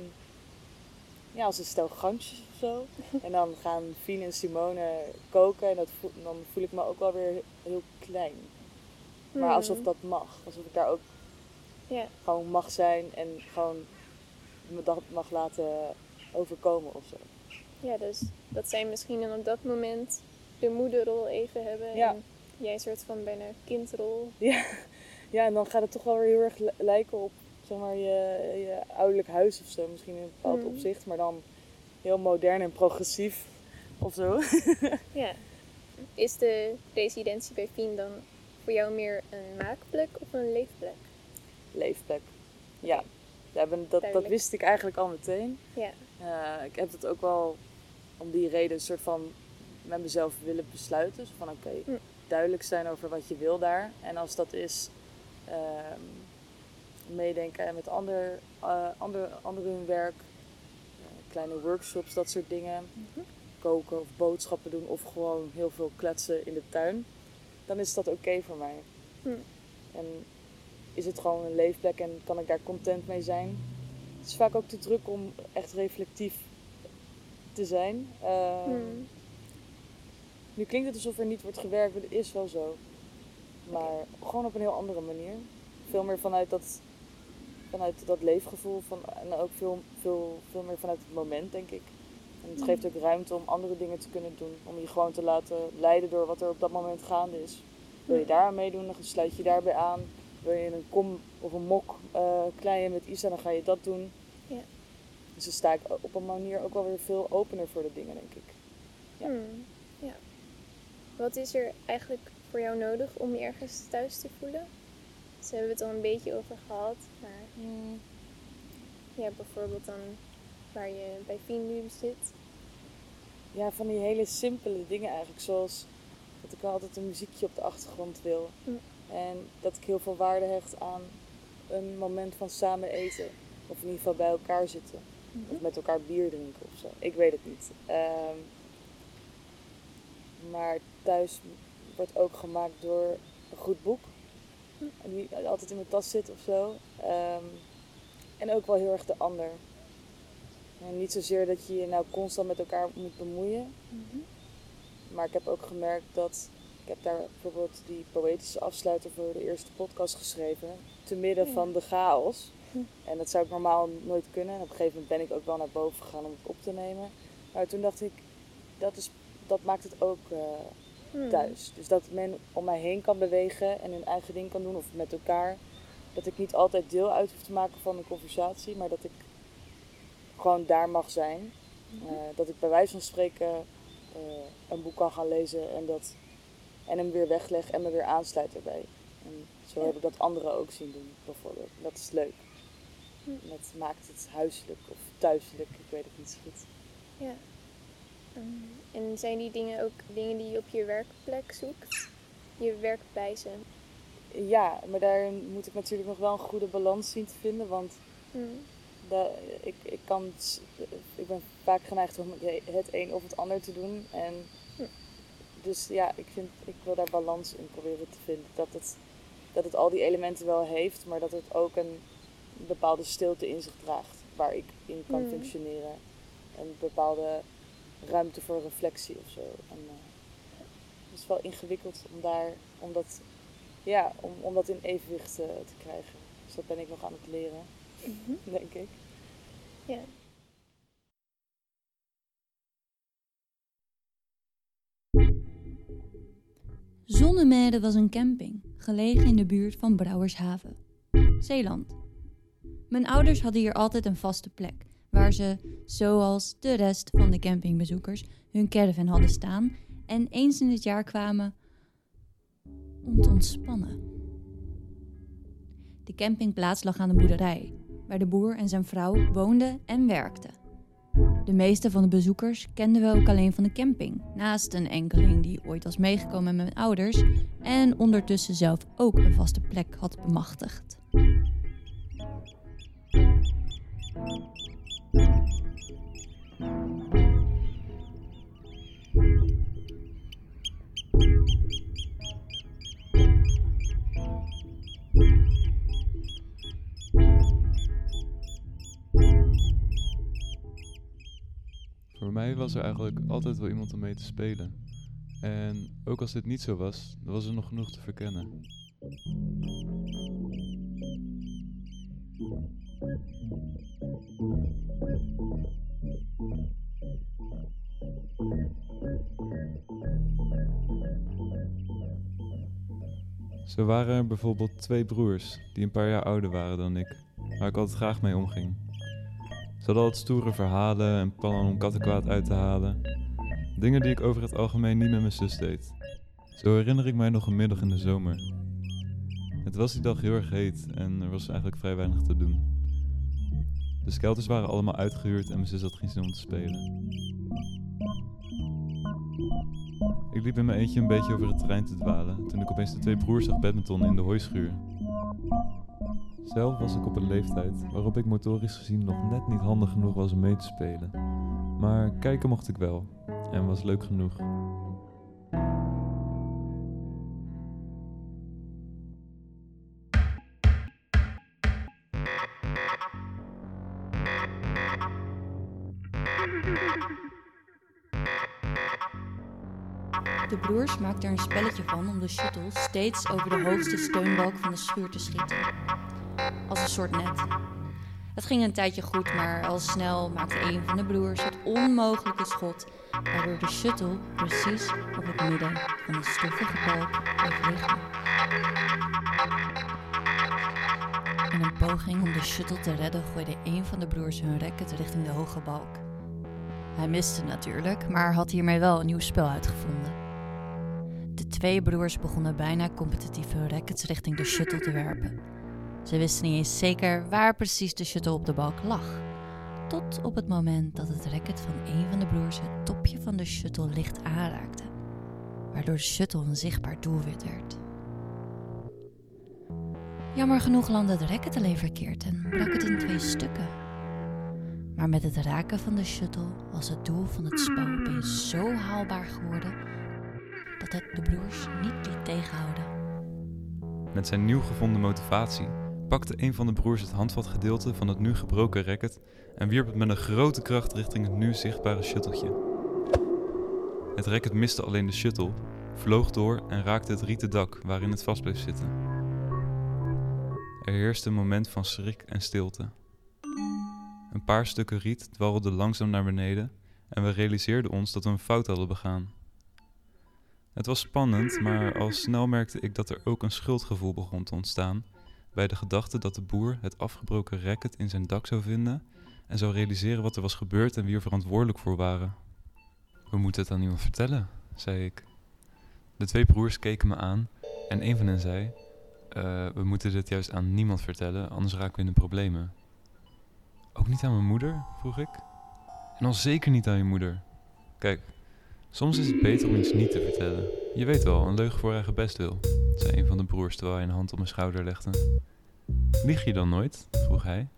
ja, als een stel gansjes of zo. En dan gaan Fien en Simone koken en dan voel ik me ook wel weer heel klein. Maar alsof dat mag, alsof ik daar ook gewoon mag zijn en gewoon me dat mag laten overkomen of zo. Ja, dus dat zij misschien dan op dat moment de moederrol even hebben en jij een soort van bijna kindrol. Ja. Ja, en dan gaat het toch wel weer heel erg lijken op, zeg maar, je ouderlijk huis of zo, misschien in een bepaald opzicht, maar dan heel modern en progressief of zo. Ja. Is de residentie bij Fien dan voor jou meer een maakplek of een leefplek? Leefplek, ja. Ja, dat wist ik eigenlijk al meteen. Ja. Ik heb dat ook wel om die reden een soort van met mezelf willen besluiten. Zo van oké, duidelijk zijn over wat je wil daar. En als dat is, meedenken en met anderen hun werk. Kleine workshops, dat soort dingen. Mm-hmm. Koken of boodschappen doen of gewoon heel veel kletsen in de tuin. Dan is dat oké voor mij. Mm. En is het gewoon een leefplek en kan ik daar content mee zijn. Het is vaak ook te druk om echt reflectief te zijn. Nu klinkt het alsof er niet wordt gewerkt, maar dat is wel zo. Maar gewoon op een heel andere manier. Veel meer vanuit dat leefgevoel en ook veel meer vanuit het moment, denk ik. En het geeft ook ruimte om andere dingen te kunnen doen. Om je gewoon te laten leiden door wat er op dat moment gaande is. Wil je daar aan meedoen, dan sluit je daarbij aan. Wil je een kom of een mok kleien met Isa, dan ga je dat doen. Ja. Dus dan sta ik op een manier ook wel weer veel opener voor de dingen, denk ik. Ja. Ja. Wat is er eigenlijk voor jou nodig om je ergens thuis te voelen? Dus we hebben het al een beetje over gehad. Maar ja, bijvoorbeeld dan waar je bij Fien nu zit. Ja, van die hele simpele dingen eigenlijk. Zoals dat ik wel altijd een muziekje op de achtergrond wil. Mm. En dat ik heel veel waarde hecht aan een moment van samen eten. Of in ieder geval bij elkaar zitten. Mm-hmm. Of met elkaar bier drinken of zo. Ik weet het niet. Maar thuis wordt ook gemaakt door een goed boek. Die altijd in mijn tas zit of zo. En ook wel heel erg de ander. En niet zozeer dat je je nou constant met elkaar moet bemoeien. Mm-hmm. Maar ik heb ook gemerkt dat... Ik heb daar bijvoorbeeld die poëtische afsluiter voor de eerste podcast geschreven. Te midden van de chaos. En dat zou ik normaal nooit kunnen. En op een gegeven moment ben ik ook wel naar boven gegaan om het op te nemen. Maar toen dacht ik, dat maakt het ook thuis. Dus dat men om mij heen kan bewegen en hun eigen ding kan doen. Of met elkaar. Dat ik niet altijd deel uit hoef te maken van een conversatie. Maar dat ik gewoon daar mag zijn. Mm-hmm. Dat ik bij wijze van spreken een boek kan gaan lezen en dat... En hem weer wegleg en me weer aansluit erbij. En zo heb ik dat anderen ook zien doen, bijvoorbeeld. Dat is leuk. Dat maakt het huiselijk of thuiselijk, ik weet het niet zo goed. Ja. En zijn die dingen ook dingen die je op je werkplek zoekt? Je werkwijze? Ja, maar daar moet ik natuurlijk nog wel een goede balans zien te vinden. Want ik ben vaak geneigd om het een of het ander te doen. En... Dus ja, ik wil daar balans in proberen te vinden. Dat het al die elementen wel heeft, maar dat het ook een bepaalde stilte in zich draagt. Waar ik in kan functioneren. Een bepaalde ruimte voor reflectie of zo. En, het is wel ingewikkeld om dat in evenwicht te krijgen. Dus dat ben ik nog aan het leren, denk ik. Ja. Zonnemaire was een camping, gelegen in de buurt van Brouwershaven, Zeeland. Mijn ouders hadden hier altijd een vaste plek, waar ze, zoals de rest van de campingbezoekers, hun caravan hadden staan en eens in het jaar kwamen om te ontspannen. De campingplaats lag aan een boerderij, waar de boer en zijn vrouw woonden en werkten. De meeste van de bezoekers kenden we ook alleen van de camping, naast een enkeling die ooit was meegekomen met mijn ouders en ondertussen zelf ook een vaste plek had bemachtigd. mij was er eigenlijk altijd wel iemand om mee te spelen. En ook als dit niet zo was, was er nog genoeg te verkennen. Zo waren er bijvoorbeeld 2 broers die een paar jaar ouder waren dan ik, waar ik altijd graag mee omging. Ze hadden altijd stoere verhalen en plannen om kattenkwaad uit te halen. Dingen die ik over het algemeen niet met mijn zus deed. Zo herinner ik mij nog een middag in de zomer. Het was die dag heel erg heet en er was eigenlijk vrij weinig te doen. De skelters waren allemaal uitgehuurd en mijn zus had geen zin om te spelen. Ik liep in mijn eentje een beetje over het terrein te dwalen toen ik opeens de 2 broers zag badmintonnen in de hooischuur. Zelf was ik op een leeftijd waarop ik motorisch gezien nog net niet handig genoeg was om mee te spelen. Maar kijken mocht ik wel en was leuk genoeg. De broers maakten er een spelletje van om de shuttle steeds over de hoogste steunbalk van de schuur te schieten. Als een soort net. Het ging een tijdje goed, maar al snel maakte een van de broers het onmogelijke schot, waardoor de shuttle precies op het midden van de stoffige balk bleef liggen. In een poging om de shuttle te redden gooide een van de broers hun racket richting de hoge balk. Hij miste natuurlijk, maar had hiermee wel een nieuw spel uitgevonden. De 2 broers begonnen bijna competitief hun rackets richting de shuttle te werpen. Ze wisten niet eens zeker waar precies de shuttle op de balk lag. Tot op het moment dat het racket van een van de broers het topje van de shuttle licht aanraakte, waardoor de shuttle een zichtbaar doelwit werd. Jammer genoeg landde het racket alleen verkeerd en brak het in 2 stukken. Maar met het raken van de shuttle was het doel van het spel opeens zo haalbaar geworden dat het de broers niet liet tegenhouden. Met zijn nieuw gevonden motivatie pakte een van de broers het handvatgedeelte van het nu gebroken racket en wierp het met een grote kracht richting het nu zichtbare shutteltje. Het racket miste alleen de shuttle, vloog door en raakte het rieten dak waarin het vast bleef zitten. Er heerste een moment van schrik en stilte. Een paar stukken riet dwarrelden langzaam naar beneden en we realiseerden ons dat we een fout hadden begaan. Het was spannend, maar al snel merkte ik dat er ook een schuldgevoel begon te ontstaan bij de gedachte dat de boer het afgebroken racket in zijn dak zou vinden en zou realiseren wat er was gebeurd en wie er verantwoordelijk voor waren. We moeten het aan iemand vertellen, zei ik. De 2 broers keken me aan en een van hen zei, we moeten dit juist aan niemand vertellen, anders raken we in de problemen. Ook niet aan mijn moeder, vroeg ik. En al zeker niet aan je moeder. Kijk, soms is het beter om iets niet te vertellen. Je weet wel, een leugen voor eigen bestwil, zei een van de broers terwijl hij een hand op mijn schouder legde. Lieg je dan nooit? Vroeg hij.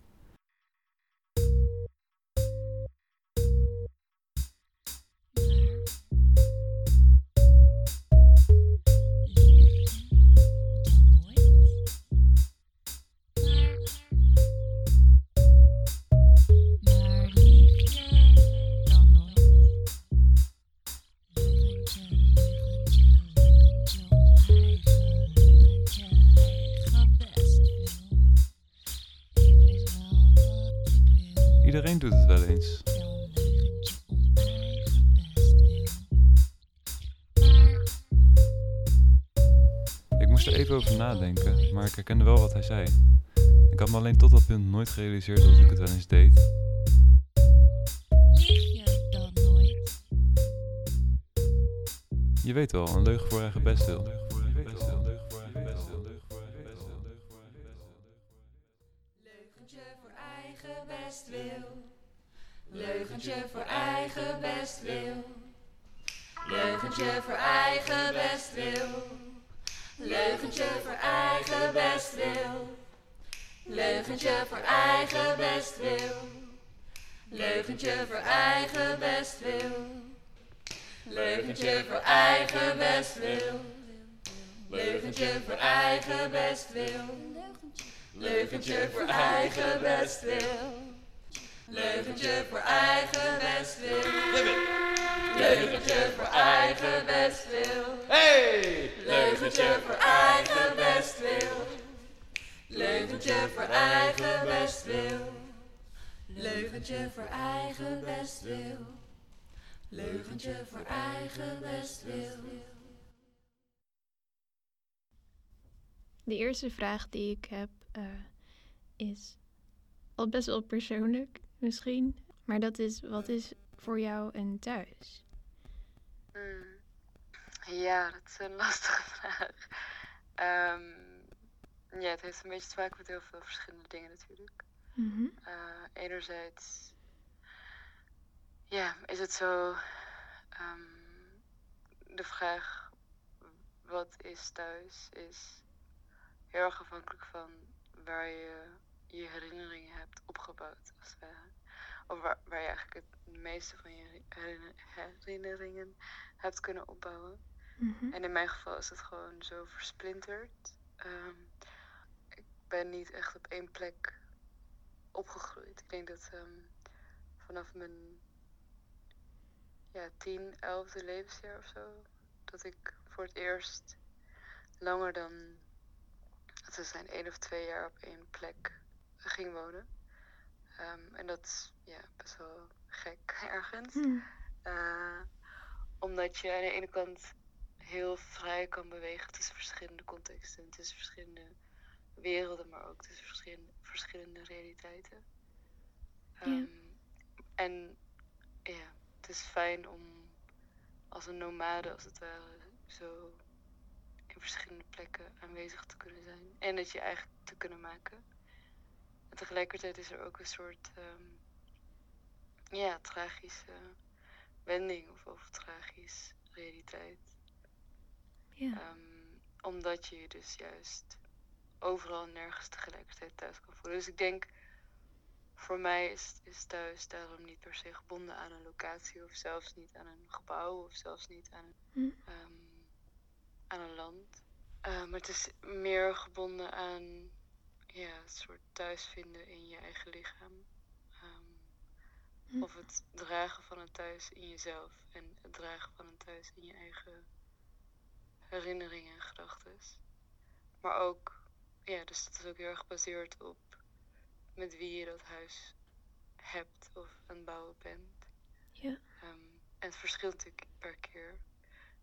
Iedereen doet het wel eens. Ik moest er even over nadenken, maar ik herkende wel wat hij zei. Ik had me alleen tot dat punt nooit gerealiseerd dat ik het wel eens deed. Je weet wel, een leugen voor eigen bestwil. Leugentje voor eigen bestwil. Leugentje voor eigen bestwil. Leugentje voor eigen bestwil. Leugentje voor eigen bestwil. Leugentje voor eigen bestwil. Leugentje voor eigen bestwil. Leugentje voor eigen bestwil. Leugentje voor eigen bestwil. Leugentje voor eigen bestwil. Leugentje voor eigen bestwil. Hey! Leugentje voor eigen bestwil. Leugentje voor eigen bestwil. Leugentje voor eigen bestwil. Leugentje voor eigen bestwil. De eerste vraag die ik heb is al best wel persoonlijk misschien. Maar dat is, wat is voor jou een thuis? Ja, dat is een lastige vraag. Ja, het heeft een beetje te maken met heel veel verschillende dingen natuurlijk. Mm-hmm. Enerzijds ja, is het zo de vraag wat is thuis is heel erg afhankelijk van waar je je herinneringen hebt opgebouwd. Of waar je eigenlijk het meeste van je herinneringen hebt kunnen opbouwen. Mm-hmm. En in mijn geval is het gewoon zo versplinterd. Ik ben niet echt op één plek opgegroeid. Ik denk dat vanaf mijn 10, 11e levensjaar of zo, dat ik voor het eerst langer dan, dat is zijn 1 of 2 jaar op één plek ging wonen. En dat is best wel gek ergens. Mm. Omdat je aan de ene kant heel vrij kan bewegen tussen verschillende contexten, tussen verschillende werelden, maar ook tussen verschillende realiteiten. En ja, het is fijn om als een nomade, als het ware, zo in verschillende plekken aanwezig te kunnen zijn en dat je eigen te kunnen maken. En tegelijkertijd is er ook een soort tragische wending of tragisch realiteit. Yeah. Omdat je dus juist overal nergens tegelijkertijd thuis kan voelen. Dus ik denk, voor mij is thuis daarom niet per se gebonden aan een locatie of zelfs niet aan een gebouw of zelfs niet aan aan een land. Maar het is meer gebonden aan het soort thuisvinden in je eigen lichaam. Of het dragen van een thuis in jezelf en het dragen van een thuis in je eigen herinneringen en gedachten. Maar ook, dus dat is ook heel erg gebaseerd op met wie je dat huis hebt of aan het bouwen bent. Ja. En het verschilt natuurlijk per keer.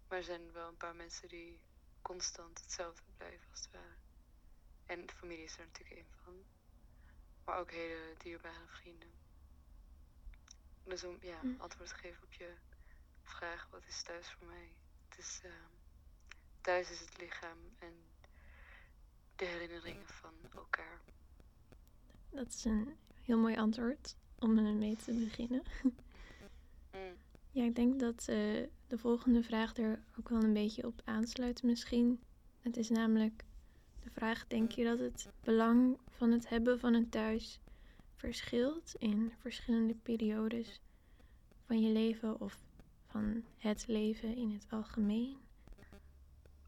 Maar er zijn wel een paar mensen die constant hetzelfde blijven als het ware. En de familie is er natuurlijk één van. Maar ook hele dierbare vrienden. Dus om antwoord te geven op je vraag, wat is thuis voor mij? Het is, thuis is het lichaam en de herinneringen van elkaar. Dat is een heel mooi antwoord om ermee te beginnen. Ja, ik denk dat de volgende vraag er ook wel een beetje op aansluit misschien. Het is namelijk de vraag, denk je dat het belang van het hebben van een thuis verschilt in verschillende periodes van je leven of van het leven in het algemeen?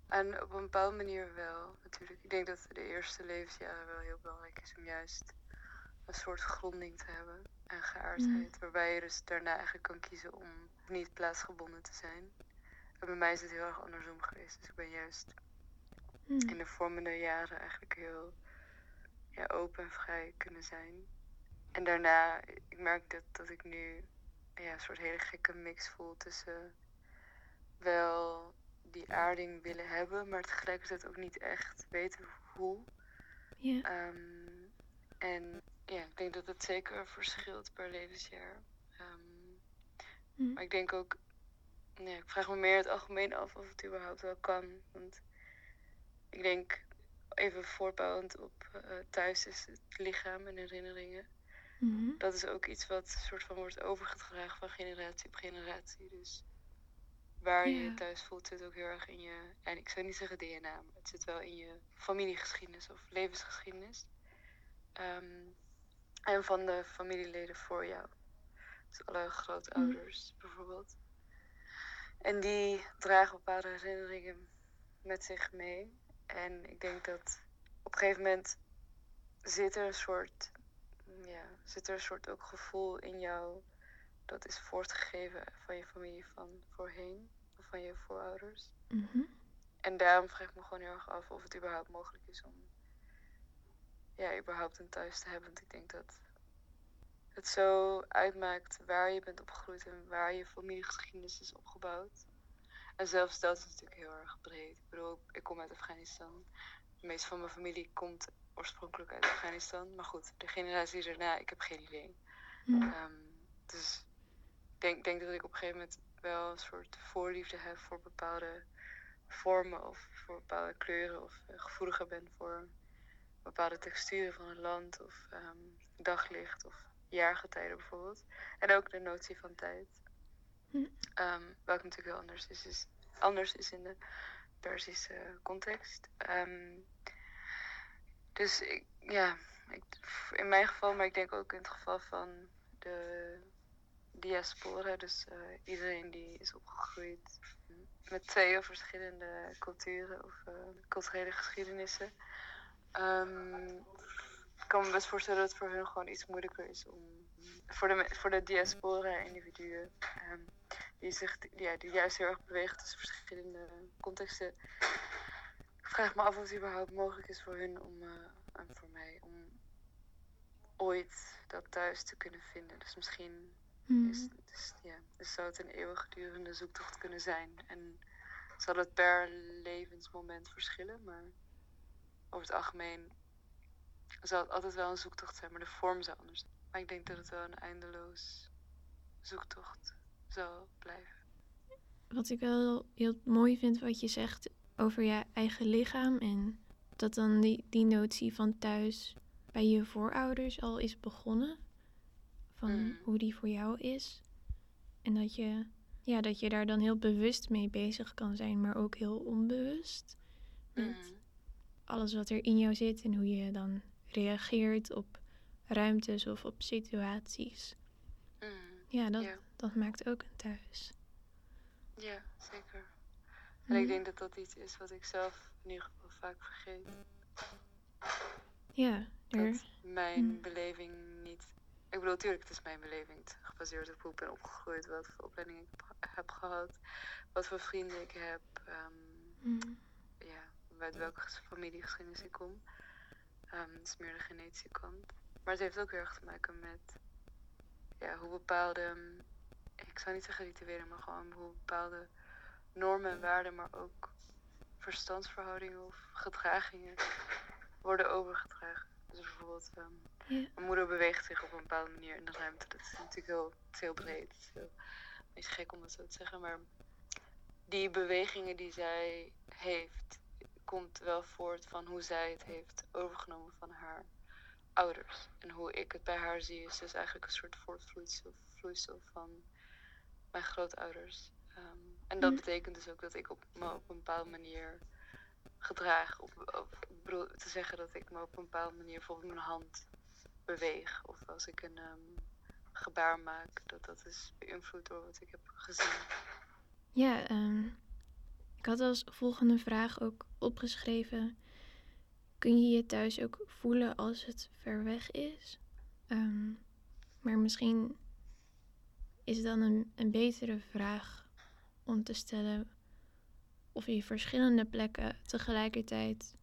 En op een bepaalde manier wel, natuurlijk. Ik denk dat de eerste levensjaren wel heel belangrijk is om juist een soort gronding te hebben en geaardheid. Waarbij je dus daarna eigenlijk kan kiezen om niet plaatsgebonden te zijn. En bij mij is het heel erg andersom geweest. Dus ik ben juist in de vormende jaren eigenlijk heel open en vrij kunnen zijn. En daarna, ik merk dat ik nu een soort hele gekke mix voel tussen wel die aarding willen hebben, maar tegelijkertijd ook niet echt weten hoe. Yeah. Ik denk dat het zeker verschilt per levensjaar. Maar ik denk ook, ik vraag me meer het algemeen af of het überhaupt wel kan. Want ik denk, even voortbouwend op thuis is het lichaam en herinneringen. Mm-hmm. Dat is ook iets wat soort van wordt overgedragen van generatie op generatie. Dus waar je thuis voelt zit ook heel erg in je, en ik zou niet zeggen DNA, maar het zit wel in je familiegeschiedenis of levensgeschiedenis. En van de familieleden voor jou. Dus alle grootouders bijvoorbeeld. En die dragen bepaalde herinneringen met zich mee. En ik denk dat op een gegeven moment zit er een soort Ja, zit er een soort ook gevoel in jou dat is voortgegeven van je familie van voorheen, of van je voorouders? Mm-hmm. En daarom vraag ik me gewoon heel erg af of het überhaupt mogelijk is om überhaupt een thuis te hebben. Want ik denk dat het zo uitmaakt waar je bent opgegroeid en waar je familiegeschiedenis is opgebouwd. En zelfs dat is natuurlijk heel erg breed. Ik bedoel, ik kom uit Afghanistan. De meeste van mijn familie komt oorspronkelijk uit Afghanistan. Maar goed, de generatie daarna, ik heb geen idee. Dus ik denk dat ik op een gegeven moment wel een soort voorliefde heb voor bepaalde vormen of voor bepaalde kleuren. Of gevoeliger ben voor bepaalde texturen van een land of daglicht of jaargetijden bijvoorbeeld. En ook de notie van tijd. Welke natuurlijk heel anders is. Dus anders is in de Persische context. In mijn geval, maar ik denk ook in het geval van de diaspora. Dus iedereen die is opgegroeid met twee of verschillende culturen of culturele geschiedenissen. Ik kan me best voorstellen dat het voor hun gewoon iets moeilijker is om voor de diaspora-individuen die juist heel erg bewegen tussen verschillende contexten. Ik vraag me af of het überhaupt mogelijk is voor hun om en voor mij om ooit dat thuis te kunnen vinden. Dus misschien dus zou het een eeuwigdurende zoektocht kunnen zijn. En zal het per levensmoment verschillen, maar over het algemeen zal het altijd wel een zoektocht zijn, maar de vorm zou anders zijn. Maar ik denk dat het wel een eindeloos zoektocht zal blijven. Wat ik wel heel mooi vind wat je zegt over je eigen lichaam en dat dan die notie van thuis bij je voorouders al is begonnen. Van hoe die voor jou is. En dat je daar dan heel bewust mee bezig kan zijn, maar ook heel onbewust. Met alles wat er in jou zit en hoe je dan reageert op ruimtes of op situaties. Dat maakt ook een thuis. Ja, zeker. En ik denk dat dat iets is wat ik zelf in ieder geval vaak vergeet. Ja. Dat mijn beleving niet... Ik bedoel, natuurlijk, het is mijn beleving. Het is gebaseerd op hoe ik ben opgegroeid, wat voor opleiding ik heb gehad, wat voor vrienden ik heb, uit welke familiegeschiedenis ik kom. Het is meer de genetische kant. Maar het heeft ook heel erg te maken met hoe bepaalde... Ik zou niet zeggen rituelen, maar gewoon hoe bepaalde normen en waarden, maar ook verstandsverhoudingen of gedragingen worden overgedragen. Dus bijvoorbeeld, mijn moeder beweegt zich op een bepaalde manier in de ruimte. Dat is natuurlijk heel breed. Het is heel gek om dat zo te zeggen, maar die bewegingen die zij heeft, komt wel voort van hoe zij het heeft overgenomen van haar ouders. En hoe ik het bij haar zie, is dus eigenlijk een soort voortvloeisel van mijn grootouders. En dat betekent dus ook dat ik me op een bepaalde manier gedraag. Ik bedoel te zeggen dat ik me op een bepaalde manier bijvoorbeeld mijn hand beweeg. Of als ik een gebaar maak, dat is beïnvloed door wat ik heb gezien. Ja, ik had als volgende vraag ook opgeschreven. Kun je je thuis ook voelen als het ver weg is? Maar misschien is het dan een betere vraag om te stellen of je verschillende plekken tegelijkertijd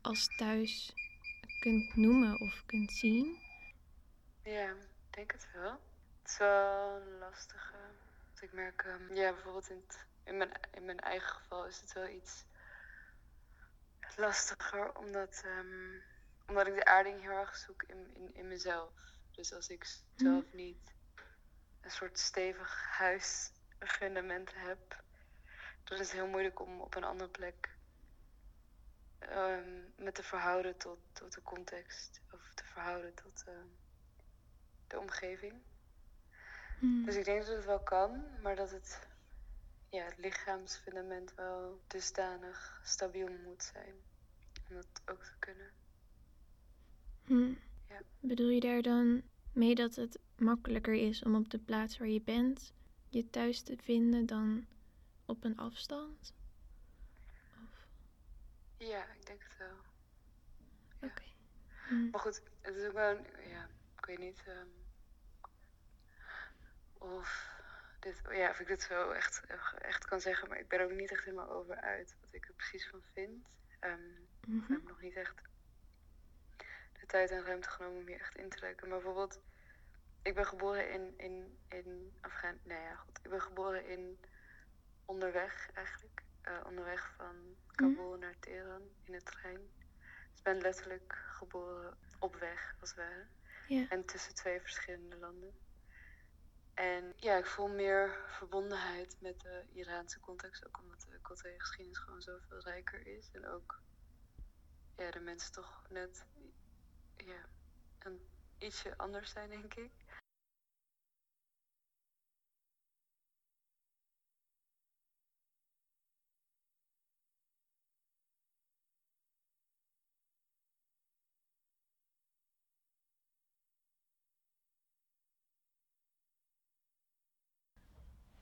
als thuis kunt noemen of kunt zien. Ja, ik denk het wel. Het is wel een lastige. Want ik merk, bijvoorbeeld in mijn eigen geval is het wel iets lastiger, omdat ik de aarding heel erg zoek in mezelf. Dus als ik zelf niet een soort stevig huisfundament heb, dan is het heel moeilijk om op een andere plek me te verhouden tot de context of te verhouden tot de omgeving. Dus ik denk dat het wel kan, maar dat het lichaamsfundament wel dusdanig stabiel moet zijn om dat ook te kunnen. Ja. Bedoel je daar dan mee dat het makkelijker is om op de plaats waar je bent je thuis te vinden dan op een afstand? Of? Ja, ik denk het wel. Ja. Oké. Maar goed, het is ook wel ik weet niet of ik dit zo echt kan zeggen, maar ik ben ook niet echt helemaal over uit wat ik er precies van vind. Ik heb nog niet echt de tijd en ruimte genomen om hier echt in te duiken. Maar bijvoorbeeld, ik ben geboren in Afghanistan. Nou ja, goed. Ik ben geboren in onderweg eigenlijk. Onderweg van Kabul naar Teheran in de trein. Dus ik ben letterlijk geboren op weg, als het ware. Yeah. En tussen twee verschillende landen. En ja, ik voel meer verbondenheid met de Iraanse context. Ook omdat de culturele geschiedenis gewoon zoveel rijker is. En ook de mensen toch net een ietsje anders zijn, denk ik.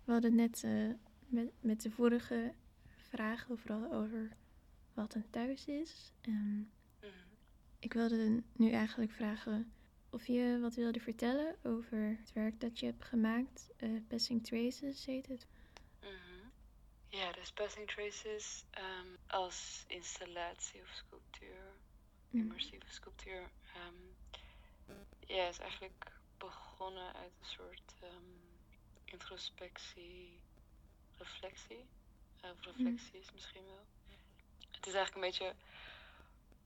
We hadden het net met de vorige vraag vooral over wat een thuis is. Ik wilde nu eigenlijk vragen of je wat wilde vertellen over het werk dat je hebt gemaakt. Passing Traces heet het. Ja, dus Passing Traces als installatie of sculptuur, immersieve sculptuur. Is eigenlijk begonnen uit een soort reflecties misschien wel. Het is eigenlijk een beetje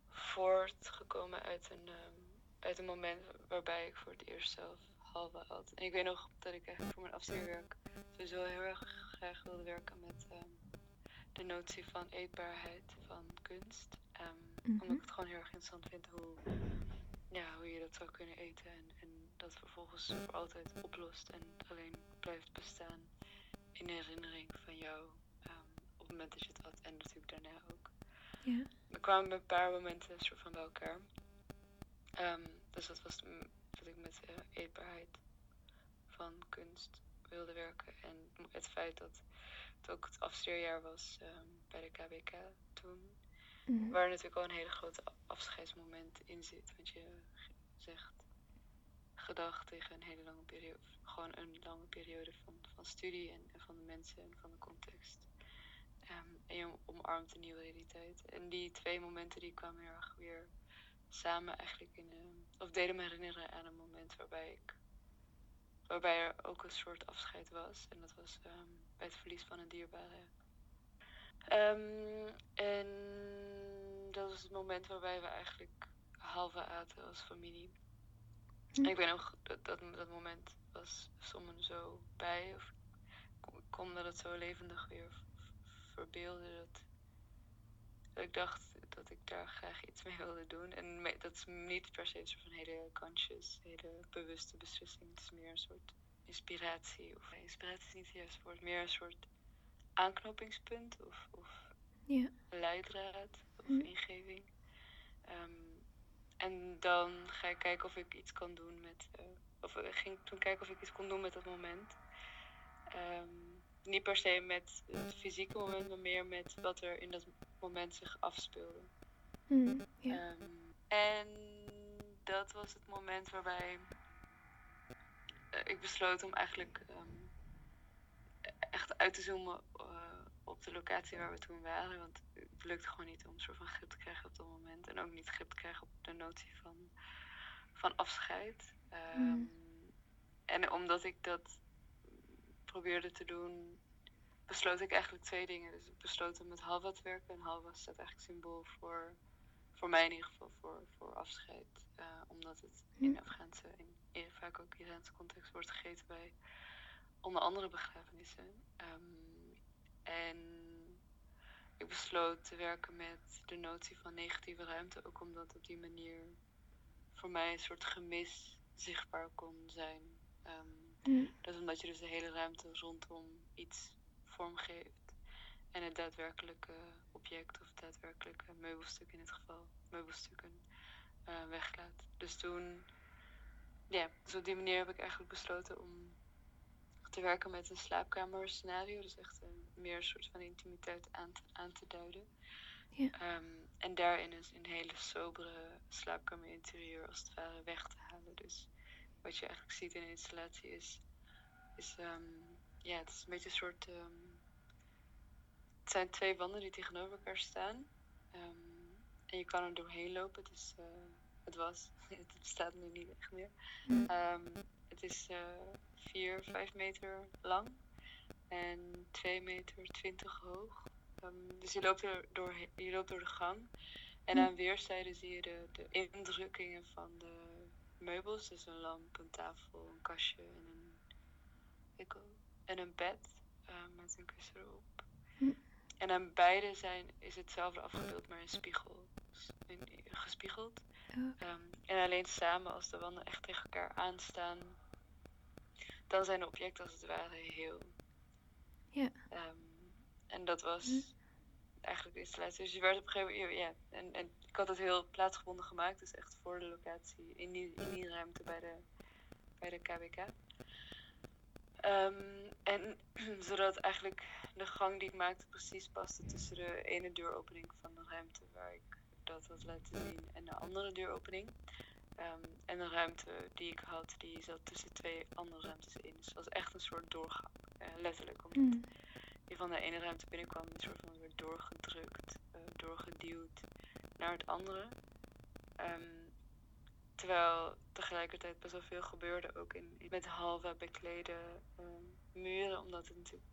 voortgekomen uit een moment waarbij ik voor het eerst zelf halve had. En ik weet nog dat ik eigenlijk voor mijn afstudeerwerk sowieso heel erg graag wilde werken met de notie van eetbaarheid van kunst. Omdat ik het gewoon heel erg interessant vind hoe je dat zou kunnen eten en dat vervolgens voor altijd oplost en alleen blijft bestaan in herinnering van jou op het moment dat je het had en natuurlijk daarna ook. Yeah. Er kwamen een paar momenten soort van bij elkaar. Dus dat was dat ik met eetbaarheid van kunst wilde werken. En het feit dat het ook het afstudeerjaar was bij de KABK toen. Waar natuurlijk al een hele grote afscheidsmoment in zit. Want je zegt gedag tegen een hele lange periode. Gewoon een lange periode van studie en van de mensen en van de context. En je omarmt een nieuwe realiteit. En die twee momenten die kwamen heel erg weer samen eigenlijk deden me herinneren aan een moment waarbij er ook een soort afscheid was. En dat was bij het verlies van een dierbare. En dat was het moment waarbij we eigenlijk halve aten als familie. En ik weet nog dat moment was sommen zo bij. Of ik kon dat het zo levendig weer verbeelden. Dat ik dacht dat ik daar graag iets mee wilde doen. En dat is niet per se een soort van hele conscious, hele bewuste beslissing. Het is meer een soort inspiratie. Of inspiratie is niet het juiste woord. Meer een soort aanknopingspunt of leidraad of ingeving. En dan ga ik kijken of ik iets kan doen met... ik ging toen kijken of ik iets kon doen met dat moment. Niet per se met het fysieke moment, maar meer met wat er in dat moment zich afspeelde. En dat was het moment waarbij ik besloot om eigenlijk echt uit te zoomen op de locatie waar we toen waren. Want het lukte gewoon niet om een soort van grip te krijgen op dat moment. En ook niet grip te krijgen op de notie van afscheid. En omdat ik dat probeerde te doen, besloot ik eigenlijk twee dingen. Dus ik besloot om met halva te werken. En halva staat eigenlijk symbool voor mij in ieder geval, voor afscheid. Omdat het in Afghaanse en vaak ook Iraanse context wordt gegeten bij onder andere begrafenissen. En ik besloot te werken met de notie van negatieve ruimte. Ook omdat op die manier voor mij een soort gemis zichtbaar kon zijn. Dat is omdat je dus de hele ruimte rondom iets vormgeeft. En het daadwerkelijke object of het daadwerkelijke meubelstuk in dit geval, weglaat. Dus toen, dus op die manier heb ik eigenlijk besloten om te werken met een slaapkamerscenario. Dus echt meer een soort van intimiteit aan te duiden. Ja. En daarin is een hele sobere slaapkamerinterieur als het ware weg te halen. Dus wat je eigenlijk ziet in de installatie is het is een beetje een soort... het zijn twee wanden die tegenover elkaar staan. En je kan er doorheen lopen. Het bestaat nu niet echt meer. Het is 4-5 meter lang. En 2,20 meter hoog. Dus je loopt door de gang. En aan weerszijden zie je de indrukkingen van de meubels. Dus een lamp, een tafel, een kastje en een bed met een kussen erop. En aan beide is hetzelfde afgebeeld, maar in spiegel. Gespiegeld. En alleen samen, als de wanden echt tegen elkaar aanstaan, dan zijn de objecten als het ware heel. Ja. En dat was eigenlijk de installatie. Dus je werd op een gegeven moment... Ja, en ik had het heel plaatsgebonden gemaakt. Dus echt voor de locatie. In die ruimte bij de KBK. En zodat eigenlijk de gang die ik maakte precies paste tussen de ene deuropening van de ruimte waar ik dat had laten zien en de andere deuropening. En de ruimte die ik had, die zat tussen twee andere ruimtes in. Dus het was echt een soort doorgang. Letterlijk, omdat je van de ene ruimte binnenkwam en soort van weer doorgedrukt, doorgeduwd naar het andere. Terwijl tegelijkertijd best wel veel gebeurde, ook met halva beklede muren, omdat het natuurlijk,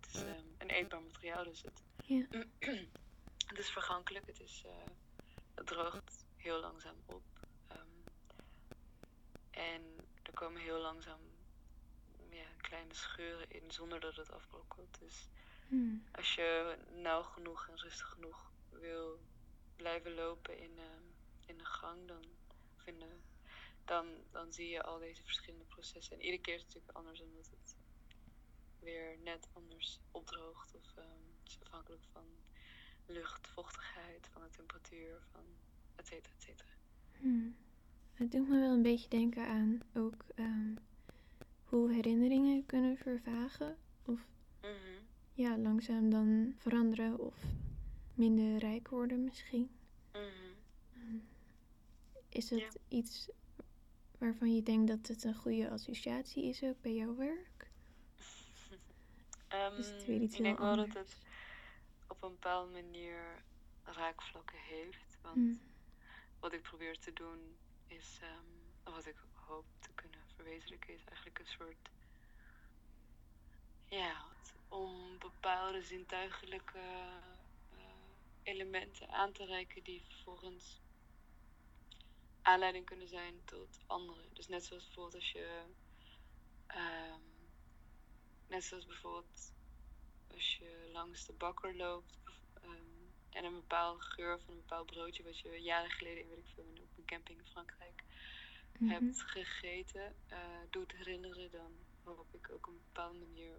het is een eetbaar materiaal, dus het is vergankelijk, het droogt heel langzaam op. En er komen heel langzaam kleine scheuren in zonder dat het afbrokkelt. Dus als je nauw genoeg en rustig genoeg wil blijven lopen in de gang, dan zie je al deze verschillende processen. En iedere keer is het natuurlijk anders, omdat het weer net anders opdroogt. Of het is afhankelijk van lucht, vochtigheid, van de temperatuur, van et cetera, et cetera. Het doet me wel een beetje denken aan ook hoe herinneringen kunnen vervagen. Of langzaam dan veranderen of minder rijk worden misschien. Is het iets waarvan je denkt dat het een goede associatie is ook bij jouw werk? Is het weer iets heel anders? Ik denk wel dat het op een bepaalde manier raakvlakken heeft. Want wat ik probeer te doen is... wat ik hoop te kunnen verwezenlijken is eigenlijk een soort... om bepaalde zintuigelijke elementen aan te reiken die vervolgens aanleiding kunnen zijn tot anderen. Dus net zoals bijvoorbeeld als je... als je langs de bakker loopt en een bepaalde geur van een bepaald broodje wat je jaren geleden op een camping in Frankrijk hebt gegeten, doet herinneren, dan hoop ik ook op een bepaalde manier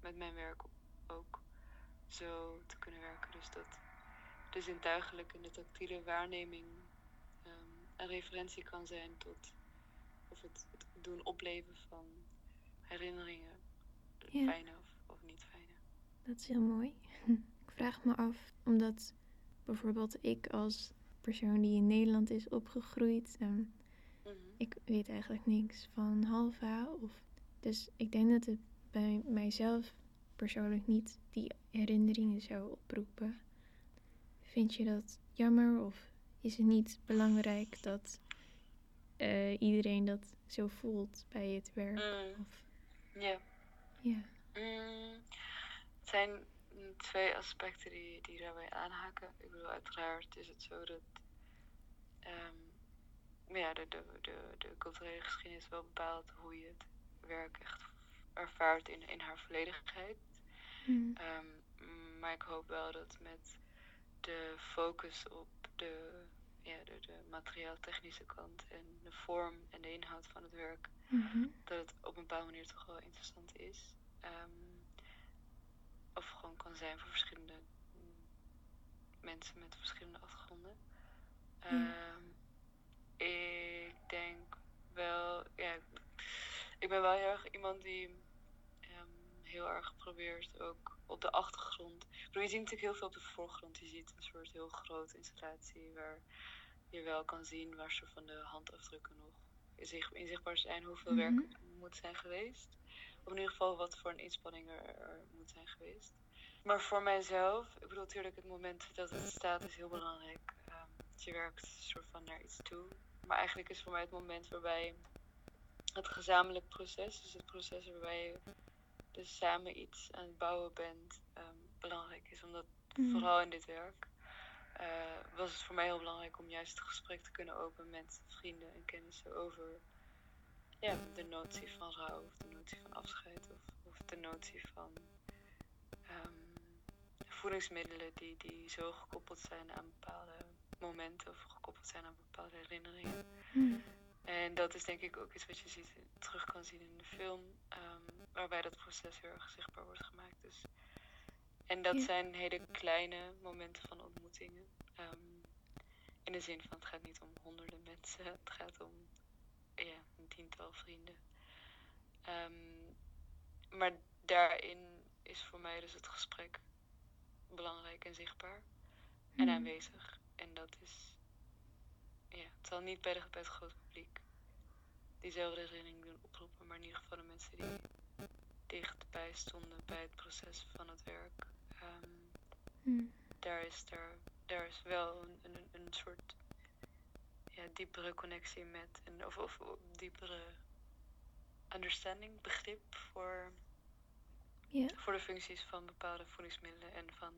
met mijn werk ook zo te kunnen werken. Dus dat de zintuigelijke en de tactiele waarneming een referentie kan zijn tot of het doen opleven van herinneringen, fijne of niet fijne. Dat is heel mooi. Ik vraag me af, omdat bijvoorbeeld ik als persoon die in Nederland is opgegroeid, ik weet eigenlijk niks van halva. Dus ik denk dat het bij mijzelf persoonlijk niet die herinneringen zou oproepen. Vind je dat jammer of is het niet belangrijk dat iedereen dat zo voelt bij het werk? Het zijn twee aspecten die daarbij aanhaken. Ik bedoel, uiteraard is het zo dat de culturele geschiedenis wel bepaalt hoe je het werk echt ervaart in haar volledigheid. Maar ik hoop wel dat met de focus op de materiaaltechnische kant en de vorm en de inhoud van het werk, dat het op een bepaalde manier toch wel interessant is. Of gewoon kan zijn voor verschillende mensen met verschillende achtergronden. Ik denk wel... ik ben wel heel erg iemand die heel erg geprobeerd, ook op de achtergrond. Ik bedoel, je ziet natuurlijk heel veel op de voorgrond. Je ziet een soort heel grote installatie waar je wel kan zien waar ze van de handafdrukken nog inzichtbaar zijn, hoeveel werk er moet zijn geweest. Of in ieder geval wat voor een inspanning er moet zijn geweest. Maar voor mijzelf, ik bedoel natuurlijk het moment dat het staat is heel belangrijk. Je werkt soort van naar iets toe. Maar eigenlijk is voor mij het moment waarbij het gezamenlijk proces, dus het proces waarbij je dus samen iets aan het bouwen bent, belangrijk is. Omdat vooral in dit werk was het voor mij heel belangrijk om juist het gesprek te kunnen openen met vrienden en kennissen over de notie van rouw, of de notie van afscheid, of de notie van voedingsmiddelen die zo gekoppeld zijn aan bepaalde momenten of gekoppeld zijn aan bepaalde herinneringen. En dat is denk ik ook iets wat je terug kan zien in de film, waarbij dat proces heel erg zichtbaar wordt gemaakt. Dus. En dat zijn hele kleine momenten van ontmoetingen. In de zin van, het gaat niet om honderden mensen, het gaat om een tiental vrienden. Maar daarin is voor mij dus het gesprek belangrijk en zichtbaar en aanwezig. En dat is, het zal niet bij het grote publiek diezelfde herinnering doen oproepen, maar in ieder geval de mensen die dichtbij stonden bij het proces van het werk. Daar is wel een soort diepere connectie met, of diepere understanding, begrip voor de functies van bepaalde voedingsmiddelen en van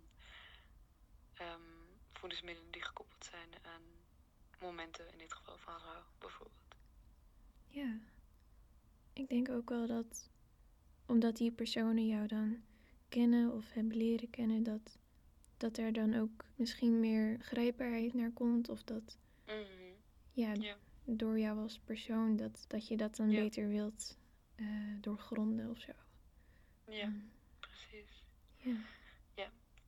voedingsmiddelen die gekoppeld zijn aan momenten, in dit geval van rouw bijvoorbeeld. Ja, ik denk ook wel dat omdat die personen jou dan kennen of hebben leren kennen, dat er dan ook misschien meer grijpbaarheid naar komt. Of dat door jou als persoon, dat je dat dan beter wilt doorgronden of zo. Ja, precies. Ja.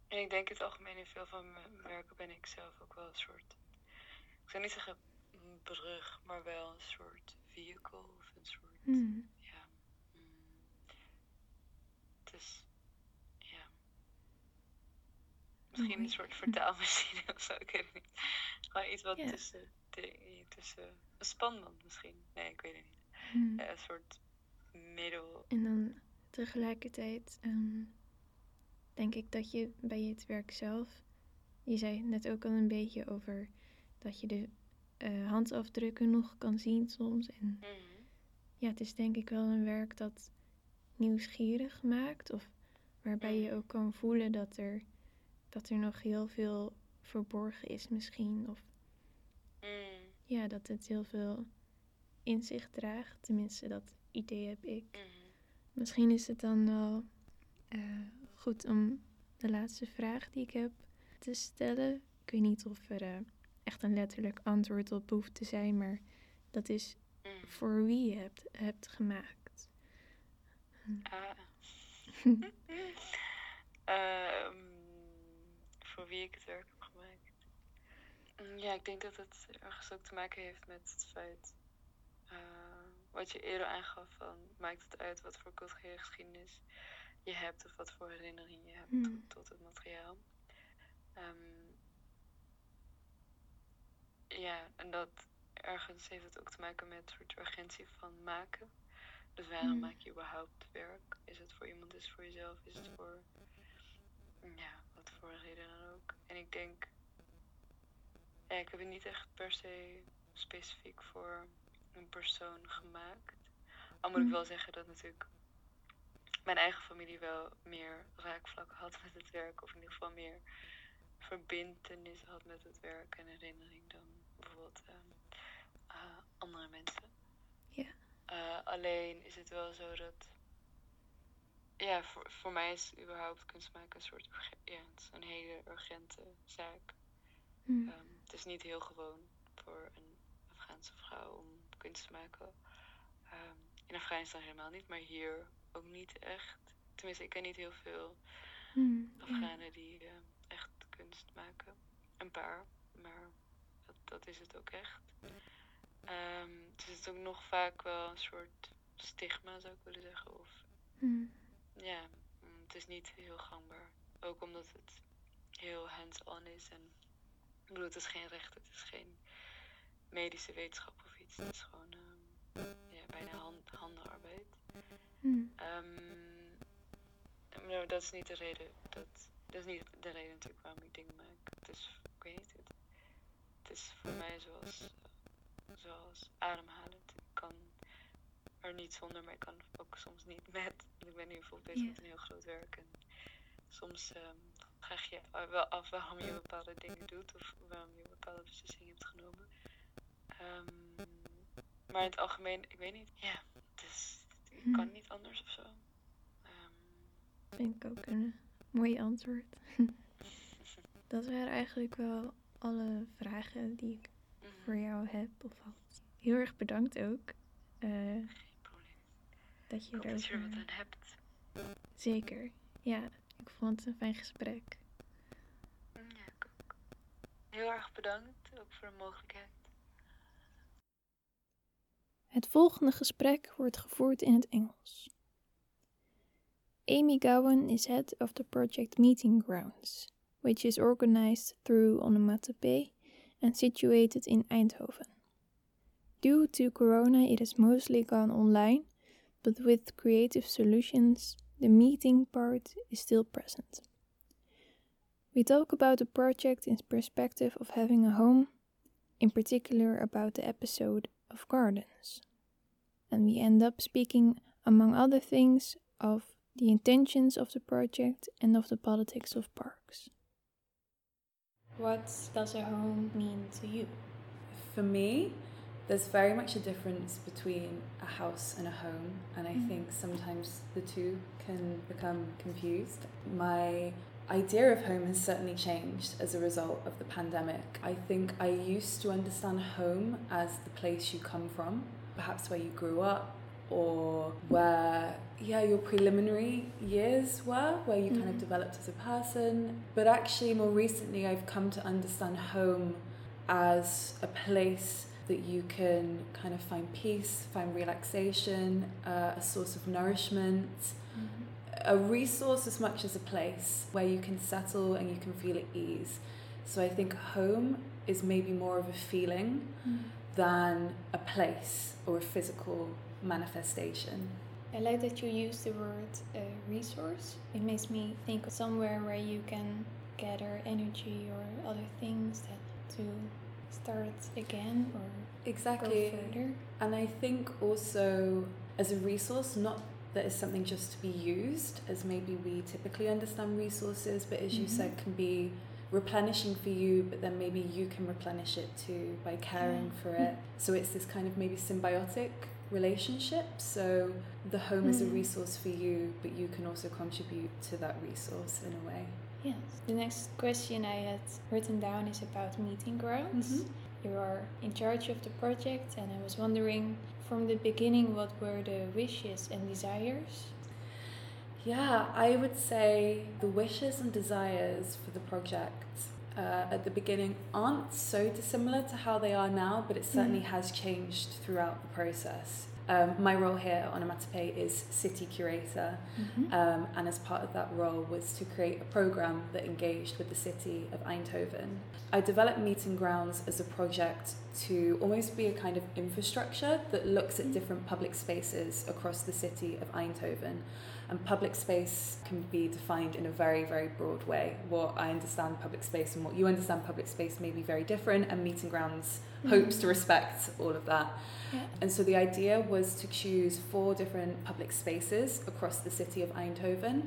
En ik denk in het algemeen, in veel van mijn werken ben ik zelf ook wel een soort, ik zou niet zeggen brug, maar wel een soort vehicle of een soort... Misschien een soort vertaalmachine of zo, ik weet het niet. Maar iets wat tussen een spanband misschien. Nee, ik weet het niet. Een soort middel. En dan tegelijkertijd denk ik dat je bij het werk zelf... Je zei net ook al een beetje over dat je de handafdrukken nog kan zien soms. En het is denk ik wel een werk dat nieuwsgierig maakt. Of waarbij je ook kan voelen dat er nog heel veel verborgen is misschien. Of dat het heel veel in zich draagt. Tenminste, dat idee heb ik. Misschien is het dan wel goed om de laatste vraag die ik heb te stellen. Ik weet niet of er echt een letterlijk antwoord op hoeft te zijn. Maar dat is voor wie je hebt gemaakt. Voor wie ik het werk heb gemaakt. Ja, ik denk dat het ergens ook te maken heeft met het feit, wat je eerder aangaf, van maakt het uit wat voor culturele geschiedenis je hebt of wat voor herinnering je hebt tot het materiaal. En dat ergens heeft het ook te maken met een soort urgentie van maken. Dus waarom maak je überhaupt werk? Is het voor iemand, is het voor jezelf, is het voor... wat voor reden dan ook. En ik denk... ik heb het niet echt per se specifiek voor een persoon gemaakt. Al moet ik wel zeggen dat natuurlijk mijn eigen familie wel meer raakvlakken had met het werk. Of in ieder geval meer verbintenis had met het werk en herinnering dan bijvoorbeeld andere mensen. Yeah. Alleen is het wel zo dat... Ja, voor mij is überhaupt kunst maken een soort... het is een hele urgente zaak. Het is niet heel gewoon voor een Afghaanse vrouw om kunst te maken. In Afghanistan helemaal niet, maar hier ook niet echt. Tenminste, ik ken niet heel veel Afghanen die echt kunst maken. Een paar, maar dat is het ook echt. Dus het is ook nog vaak wel een soort stigma, zou ik willen zeggen. Of... Ja, het is niet heel gangbaar. Ook omdat het heel hands-on is. En ik bedoel, het is geen recht, het is geen medische wetenschap of iets. Het is gewoon bijna handenarbeid. Nou, dat is niet de reden. Dat is niet de reden natuurlijk waarom ik dingen maak. Het is, ik weet niet, het is voor mij zoals ademhalen. Ik kan er niet zonder, maar ik kan ook soms niet met. Ik ben nu bijvoorbeeld bezig met een heel groot werk. En soms vraag je wel af waarom je bepaalde dingen doet of waarom je bepaalde beslissingen hebt genomen. Maar in het algemeen, ik weet niet. Ja, ik kan niet anders of zo. Vind ik ook een mooi antwoord. Dat waren eigenlijk wel alle vragen die ik voor jou heb of had. Heel erg bedankt ook. Geen probleem. Dat je er ook wat aan hebt. Zeker, ja. Ik vond het een fijn gesprek. Ja, ik ook. Heel erg bedankt, ook voor de mogelijkheid. Het volgende gesprek wordt gevoerd in het Engels. Amy Gowens is head of the project Meeting Grounds, which is organized through Onomatopee and situated in Eindhoven. Due to Corona, it has mostly gone online, but with creative solutions, the meeting part is still present. We talk about the project in perspective of having a home, in particular about the episode of gardens. And we end up speaking, among other things, of the intentions of the project and of the politics of parks. What does a home mean to you? For me, there's very much a difference between a house and a home, and I think sometimes the two can become confused. My idea of home has certainly changed as a result of the pandemic. I think I used to understand home as the place you come from, perhaps where you grew up, or where your preliminary years were, where you kind of developed as a person. But actually more recently I've come to understand home as a place that you can kind of find peace, find relaxation, a source of nourishment, a resource as much as a place where you can settle and you can feel at ease. So I think home is maybe more of a feeling than a place or a physical manifestation. I like that you use the word resource. It makes me think of somewhere where you can gather energy or other things that to start again or exactly. Go further. And I think also as a resource, not that it's something just to be used, as maybe we typically understand resources, but as you said, can be replenishing for you, but then maybe you can replenish it too by caring for it. So it's this kind of maybe symbiotic relationship. So the home is a resource for you, but you can also contribute to that resource in a way. Yes. The next question I had written down is about meeting grounds. You are in charge of the project, and I was wondering from the beginning, what were the wishes and desires? Yeah, I would say the wishes and desires for the project at the beginning aren't so dissimilar to how they are now, but it certainly has changed throughout the process. My role here at Onomatopee is city curator, and as part of that role was to create a program that engaged with the city of Eindhoven. I developed Meeting Grounds as a project to almost be a kind of infrastructure that looks at different public spaces across the city of Eindhoven. And public space can be defined in a very, very broad way. What I understand public space and what you understand public space may be very different, and Meeting Grounds hopes to respect all of that. Yeah. And so the idea was to choose 4 different public spaces across the city of Eindhoven,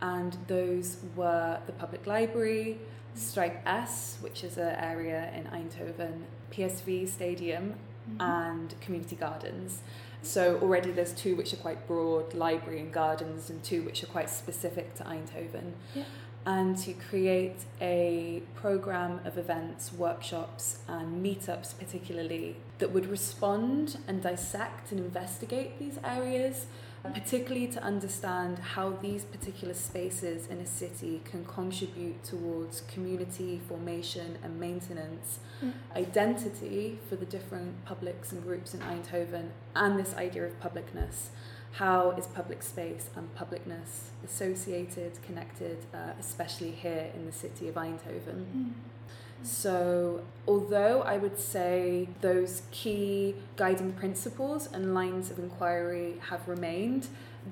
and those were the public library, Stripe S, which is an area in Eindhoven, PSV Stadium, and community gardens. So already there's 2 which are quite broad, library and gardens, and 2 which are quite specific to Eindhoven. Yeah. And to create a program of events, workshops and meetups particularly that would respond and dissect and investigate these areas, particularly to understand how these particular spaces in a city can contribute towards community formation and maintenance, identity for the different publics and groups in Eindhoven, and this idea of publicness. how is public space and publicness associated, connected, especially here in the city of Eindhoven? Mm. So although I would say those key guiding principles and lines of inquiry have remained,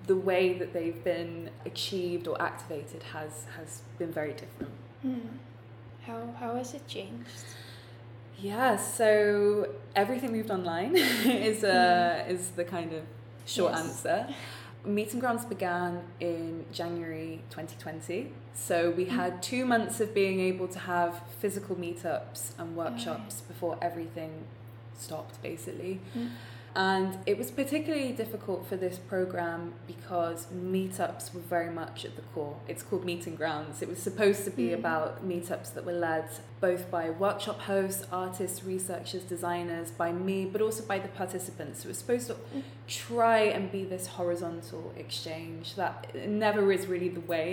the way that they've been achieved or activated has been very different. Mm. How has it changed? Yeah, so everything moved online is the kind of short answer. Meeting Grounds began in January 2020, so we had 2 months of being able to have physical meetups and workshops before everything stopped, basically. Mm. And it was particularly difficult for this program because meetups were very much at the core. It's called Meeting Grounds. It was supposed to be about meetups that were led both by workshop hosts, artists, researchers, designers, by me, but also by the participants. It was supposed to try and be this horizontal exchange that never is really the way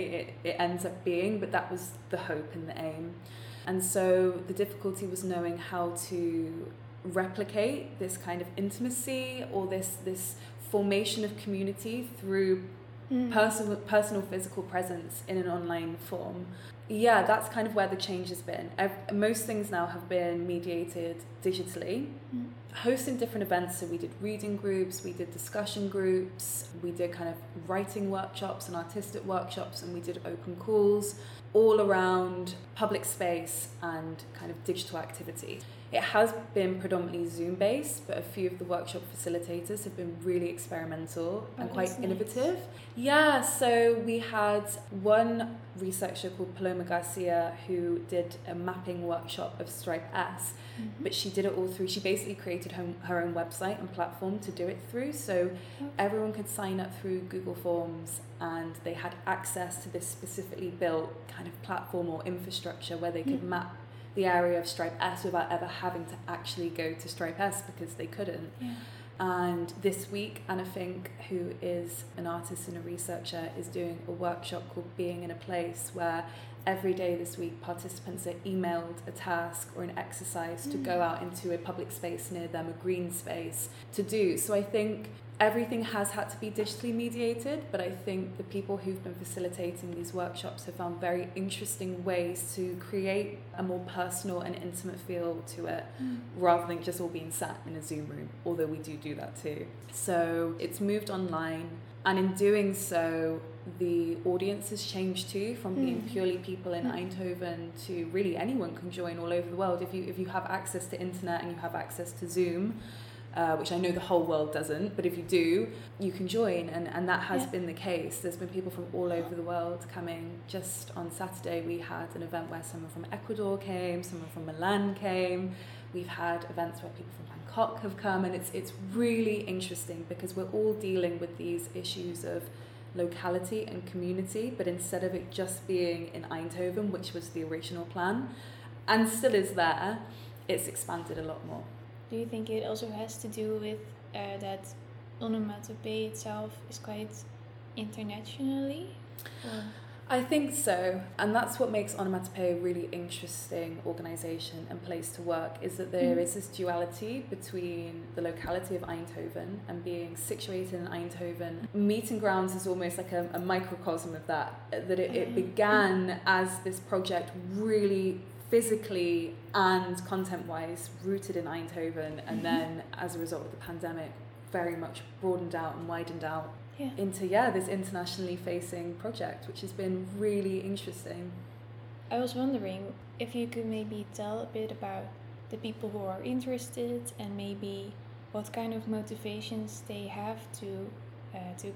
it ends up being, but that was the hope and the aim. And so the difficulty was knowing how to replicate this kind of intimacy or this formation of community through personal physical presence in an online form. Yeah, that's kind of where the change has been. Most things now have been mediated digitally. Mm. Hosting different events, so we did reading groups, we did discussion groups, we did kind of writing workshops and artistic workshops, and we did open calls all around public space and kind of digital activity. It has been predominantly Zoom-based, but a few of the workshop facilitators have been really experimental and quite innovative. Yeah, so we had one researcher called Paloma Garcia who did a mapping workshop of Stripe S, but she did it all through. She basically created her own website and platform to do it through, so everyone could sign up through Google Forms and they had access to this specifically built kind of platform or infrastructure where they could map the area of Stripe S without ever having to actually go to Stripe S because they couldn't. Yeah. And this week, Anna Fink, who is an artist and a researcher, is doing a workshop called Being in a Place, where every day this week participants are emailed a task or an exercise to go out into a public space near them, a green space, to do. So I think everything has had to be digitally mediated, but I think the people who've been facilitating these workshops have found very interesting ways to create a more personal and intimate feel to it, rather than just all being sat in a Zoom room, although we do that too. So it's moved online, and in doing so, the audience has changed too, from being purely people in Eindhoven to really anyone can join all over the world. If you have access to internet and you have access to Zoom, which I know the whole world doesn't, but if you do, you can join, and that has been the case. There's been people from all over the world coming. Just on Saturday we had an event where someone from Ecuador came, someone from Milan came. We've had events where people from Bangkok have come, and it's really interesting because we're all dealing with these issues of locality and community, but instead of it just being in Eindhoven, which was the original plan, and still is there, it's expanded a lot more. Do you think it also has to do with that Onomatopee itself is quite internationally? Or? I think so, and that's what makes Onomatopee a really interesting organisation and place to work, is that there is this duality between the locality of Eindhoven and being situated in Eindhoven. Meeting Grounds is almost like a microcosm of that it began as this project really physically and content-wise rooted in Eindhoven, and then as a result of the pandemic very much broadened out and widened out into this internationally facing project, which has been really interesting. I was wondering if you could maybe tell a bit about the people who are interested and maybe what kind of motivations they have to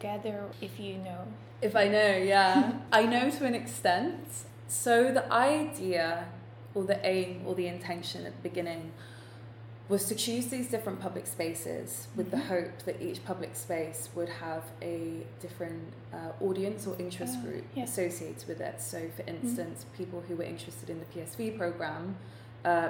gather, if you know. If I know, yeah. I know to an extent. So the idea or the aim or the intention at the beginning was to choose these different public spaces with the hope that each public space would have a different audience or interest group associated with it. So for instance, people who were interested in the PSV programme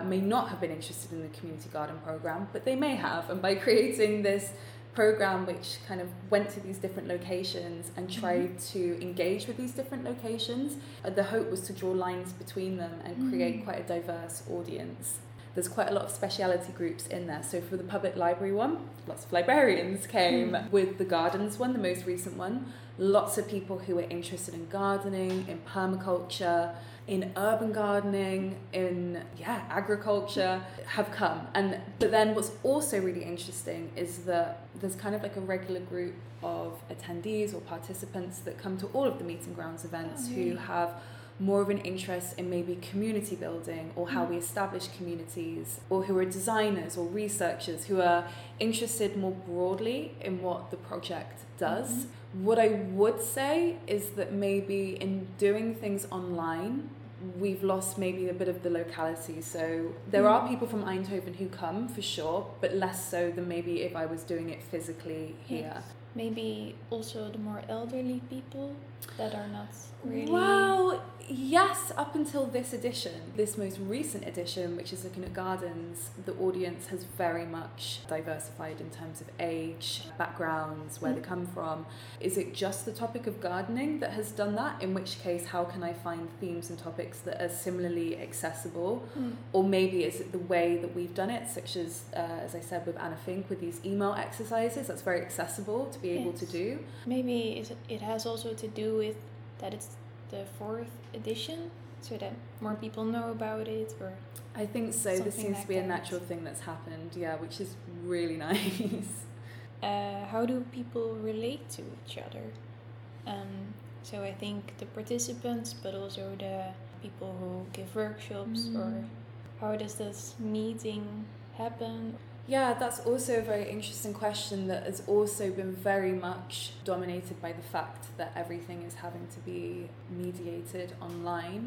may not have been interested in the community garden programme, but they may have, and by creating this programme which kind of went to these different locations and tried to engage with these different locations, the hope was to draw lines between them and create quite a diverse audience. there's quite a lot of speciality groups in there. So for the public library one, lots of librarians came. With the gardens one, the most recent one, lots of people who were interested in gardening, in permaculture, in urban gardening, in agriculture have come. And but then what's also really interesting is that there's kind of like a regular group of attendees or participants that come to all of the Meeting Grounds events who have more of an interest in maybe community building or how we establish communities, or who are designers or researchers who are interested more broadly in what the project does. What I would say is that maybe in doing things online, we've lost maybe a bit of the locality. So there are people from Eindhoven who come for sure, but less so than maybe if I was doing it physically here. Yes. Maybe also the more elderly people that are not really... Well, yes, up until this edition, this most recent edition, which is looking at gardens, the audience has very much diversified in terms of age, backgrounds, where they come from. Is it just the topic of gardening that has done that? In which case, how can I find themes and topics that are similarly accessible? Or maybe is it the way that we've done it, such as I said, with Anna Fink, with these email exercises, that's very accessible to be able to do. Maybe it has also to do with that it's the 4th edition, so that more people know about it, or I think so. This seems to be a natural thing that's happened, which is really nice. How do people relate to each other? So I think the participants, but also the people who give workshops, or how does this meeting happen? Yeah, that's also a very interesting question that has also been very much dominated by the fact that everything is having to be mediated online.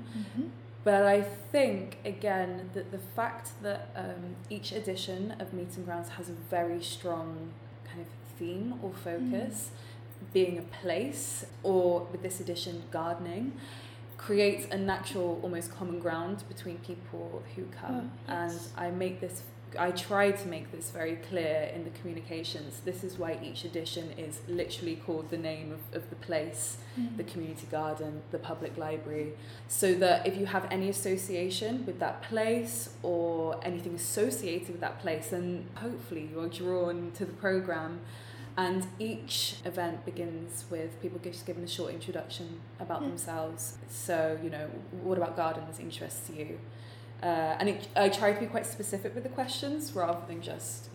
But I think, again, that the fact that each edition of Meeting Grounds has a very strong kind of theme or focus, being a place, or with this edition, gardening, creates a natural, almost common ground between people who come. And I try to make this very clear in the communications. This is why each edition is literally called the name of the place, the community garden, the public library, so that if you have any association with that place or anything associated with that place, then hopefully you are drawn to the programme. And each event begins with people just giving a short introduction about themselves. So, what about gardens interests you? I try to be quite specific with the questions rather than just,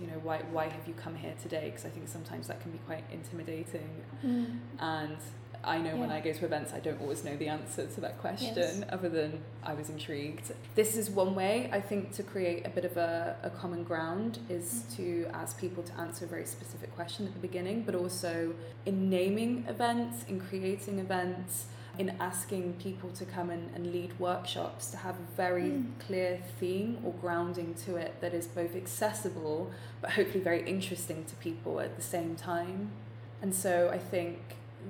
why have you come here today? Because I think sometimes that can be quite intimidating. And I know when I go to events, I don't always know the answer to that question, other than I was intrigued. This is one way, I think, to create a bit of a common ground, is to ask people to answer a very specific question at the beginning, but also in naming events, in creating events, in asking people to come and lead workshops, to have a very clear theme or grounding to it that is both accessible but hopefully very interesting to people at the same time. And so I think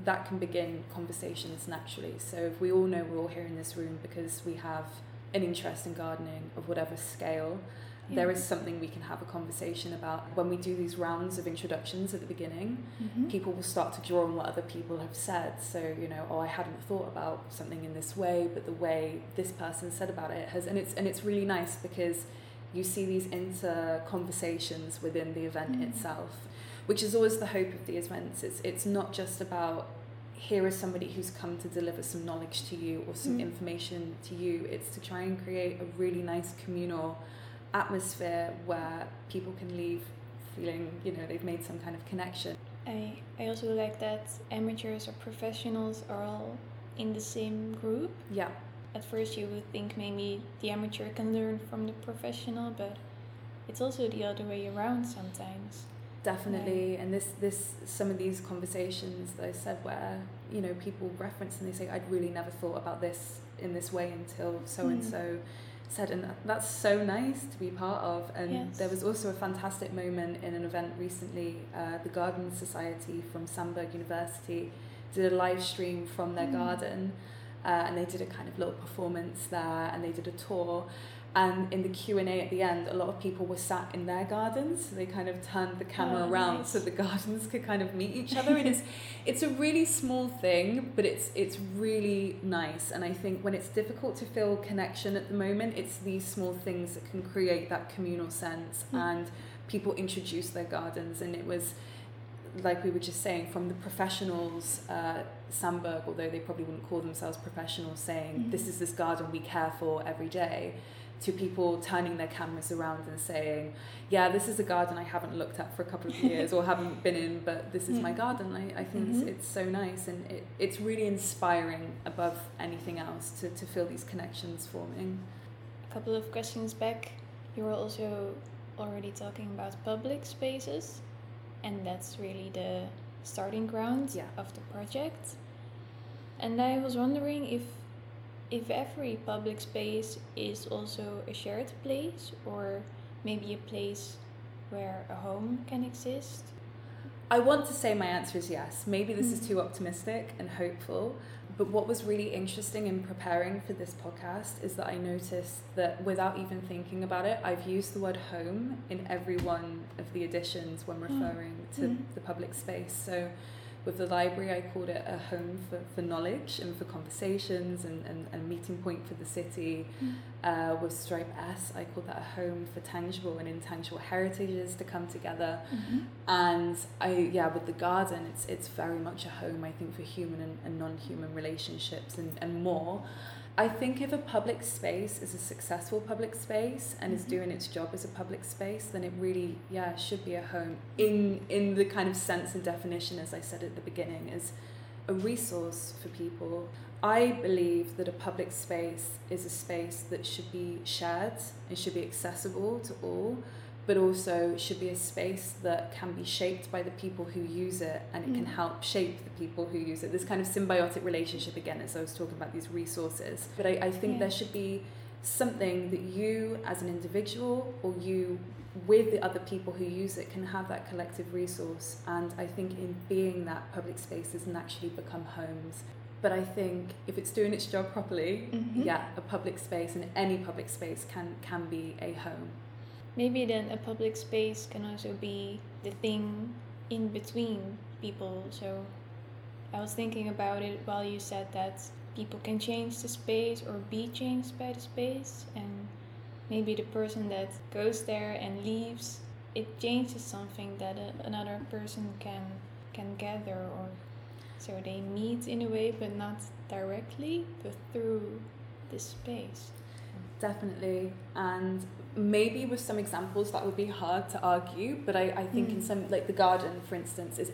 that can begin conversations naturally. So if we all know we're all here in this room because we have an interest in gardening of whatever scale, there is something we can have a conversation about. When we do these rounds of introductions at the beginning, people will start to draw on what other people have said. So, I hadn't thought about something in this way, but the way this person said about it has, and it's really nice because you see these inter-conversations within the event itself, which is always the hope of the events. It's not just about, here is somebody who's come to deliver some knowledge to you or some information to you. It's to try and create a really nice communal atmosphere where people can leave feeling they've made some kind of connection. I also like that amateurs or professionals are all in the same group. At first you would think maybe the amateur can learn from the professional, but it's also the other way around sometimes. Definitely. And this some of these conversations that I said where people reference and they say, I'd really never thought about this in this way until so and so said, and that's so nice to be part of. And there was also a fantastic moment in an event recently. The Garden Society from Sandberg University did a live stream from their garden, and they did a kind of little performance there, and they did a tour. And in the Q&A at the end, a lot of people were sat in their gardens. So they kind of turned the camera around so the gardens could kind of meet each other. And it's a really small thing, but it's really nice. And I think when it's difficult to feel connection at the moment, it's these small things that can create that communal sense. Mm. And people introduce their gardens. And it was, like we were just saying, from the professionals, Sandberg, although they probably wouldn't call themselves professionals, saying, mm-hmm. this is this garden we care for every day, to people turning their cameras around and saying, yeah, this is a garden I haven't looked at for a couple of years or haven't been in, but this is my garden. I think mm-hmm. it's so nice, and it's really inspiring above anything else to feel these connections forming. A couple of questions back, you were also already talking about public spaces, and that's really the starting ground of the project. And I was wondering if every public space is also a shared place, or maybe a place where a home can exist? I want to say my answer is yes. Maybe this is too optimistic and hopeful, but what was really interesting in preparing for this podcast is that I noticed that without even thinking about it, I've used the word home in every one of the editions when referring to the public space. So with the library, I called it a home for knowledge and for conversations and a meeting point for the city. With Stripe S, I called that a home for tangible and intangible heritages to come together. And with the garden, it's very much a home, I think, for human and non-human relationships and more. I think if a public space is a successful public space and is doing its job as a public space, then it really, should be a home in the kind of sense and definition, as I said at the beginning, as a resource for people. I believe that a public space is a space that should be shared and should be accessible to all, but also should be a space that can be shaped by the people who use it, and it can help shape the people who use it. This kind of symbiotic relationship, again, as I was talking about these resources. But I think there should be something that you as an individual, or you with the other people who use it, can have that collective resource. And I think in being that, public spaces naturally become homes. But I think if it's doing its job properly, a public space, and any public space, can be a home. Maybe then a public space can also be the thing in between people. So I was thinking about it while you said that people can change the space or be changed by the space. And maybe the person that goes there and leaves, it changes something that another person can gather. Or so they meet in a way, but not directly, but through the space. Definitely. And maybe with some examples that would be hard to argue, but I think in some, like the garden, for instance, is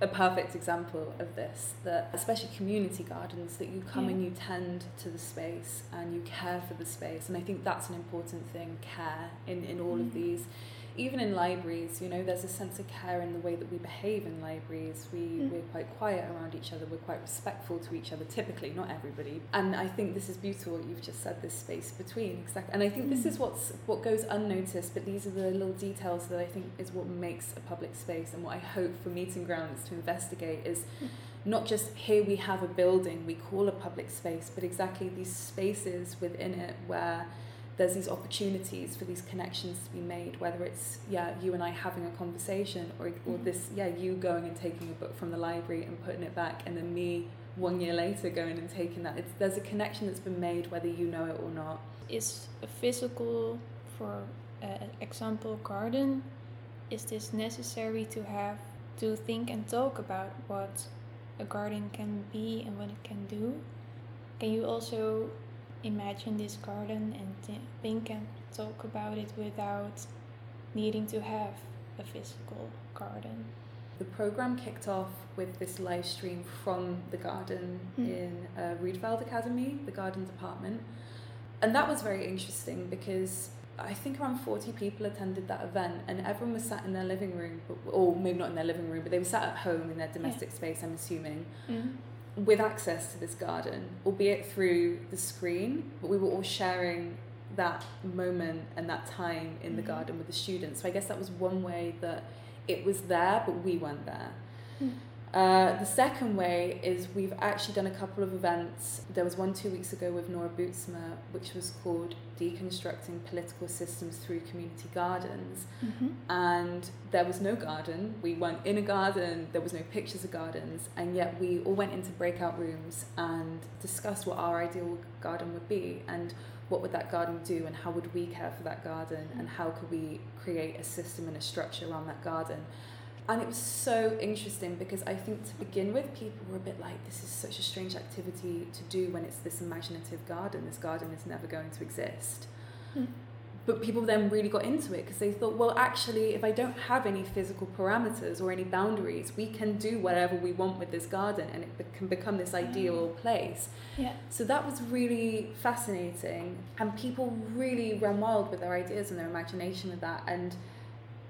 a perfect example of this, that especially community gardens, that you come and you tend to the space and you care for the space. And I think that's an important thing, care in all of these. Even in libraries, there's a sense of care in the way that we behave in libraries. We're quite quiet around each other. We're quite respectful to each other, typically, not everybody. And I think this is beautiful. You've just said this space between. Exactly. And I think this is what goes unnoticed, but these are the little details that I think is what makes a public space, and what I hope for Meeting Grounds to investigate is not just here we have a building we call a public space, but exactly these spaces within it where there's these opportunities for these connections to be made, whether it's you and I having a conversation, or this you going and taking a book from the library and putting it back, and then me 1 year later going and taking that. There's a connection that's been made whether you know it or not. Is a physical, for example, garden, is this necessary to have to think and talk about what a garden can be and what it can do? Can you also imagine this garden and think and talk about it without needing to have a physical garden? The program kicked off with this live stream from the garden in Rietveld Academy, the garden department. And that was very interesting because I think around 40 people attended that event, and everyone was sat in their living room, or maybe not in their living room, but they were sat at home in their domestic space, I'm assuming. With access to this garden, albeit through the screen, but we were all sharing that moment and that time in the garden with the students. So I guess that was one way that it was there, but we weren't there. The second way is we've actually done a couple of events. There was one 2 weeks ago with Nora Bootsma, which was called Deconstructing Political Systems Through Community Gardens. Mm-hmm. And there was no garden. We weren't in a garden. There was no pictures of gardens. And yet we all went into breakout rooms and discussed what our ideal garden would be and what would that garden do and how would we care for that garden and how could we create a system and a structure around that garden. And it was so interesting because I think to begin with, people were a bit like, this is such a strange activity to do when it's this imaginative garden. This garden is never going to exist. Mm. But people then really got into it because they thought, well, actually, if I don't have any physical parameters or any boundaries, we can do whatever we want with this garden and it can become this ideal place. Yeah. So that was really fascinating. And people really ran wild with their ideas and their imagination with that. And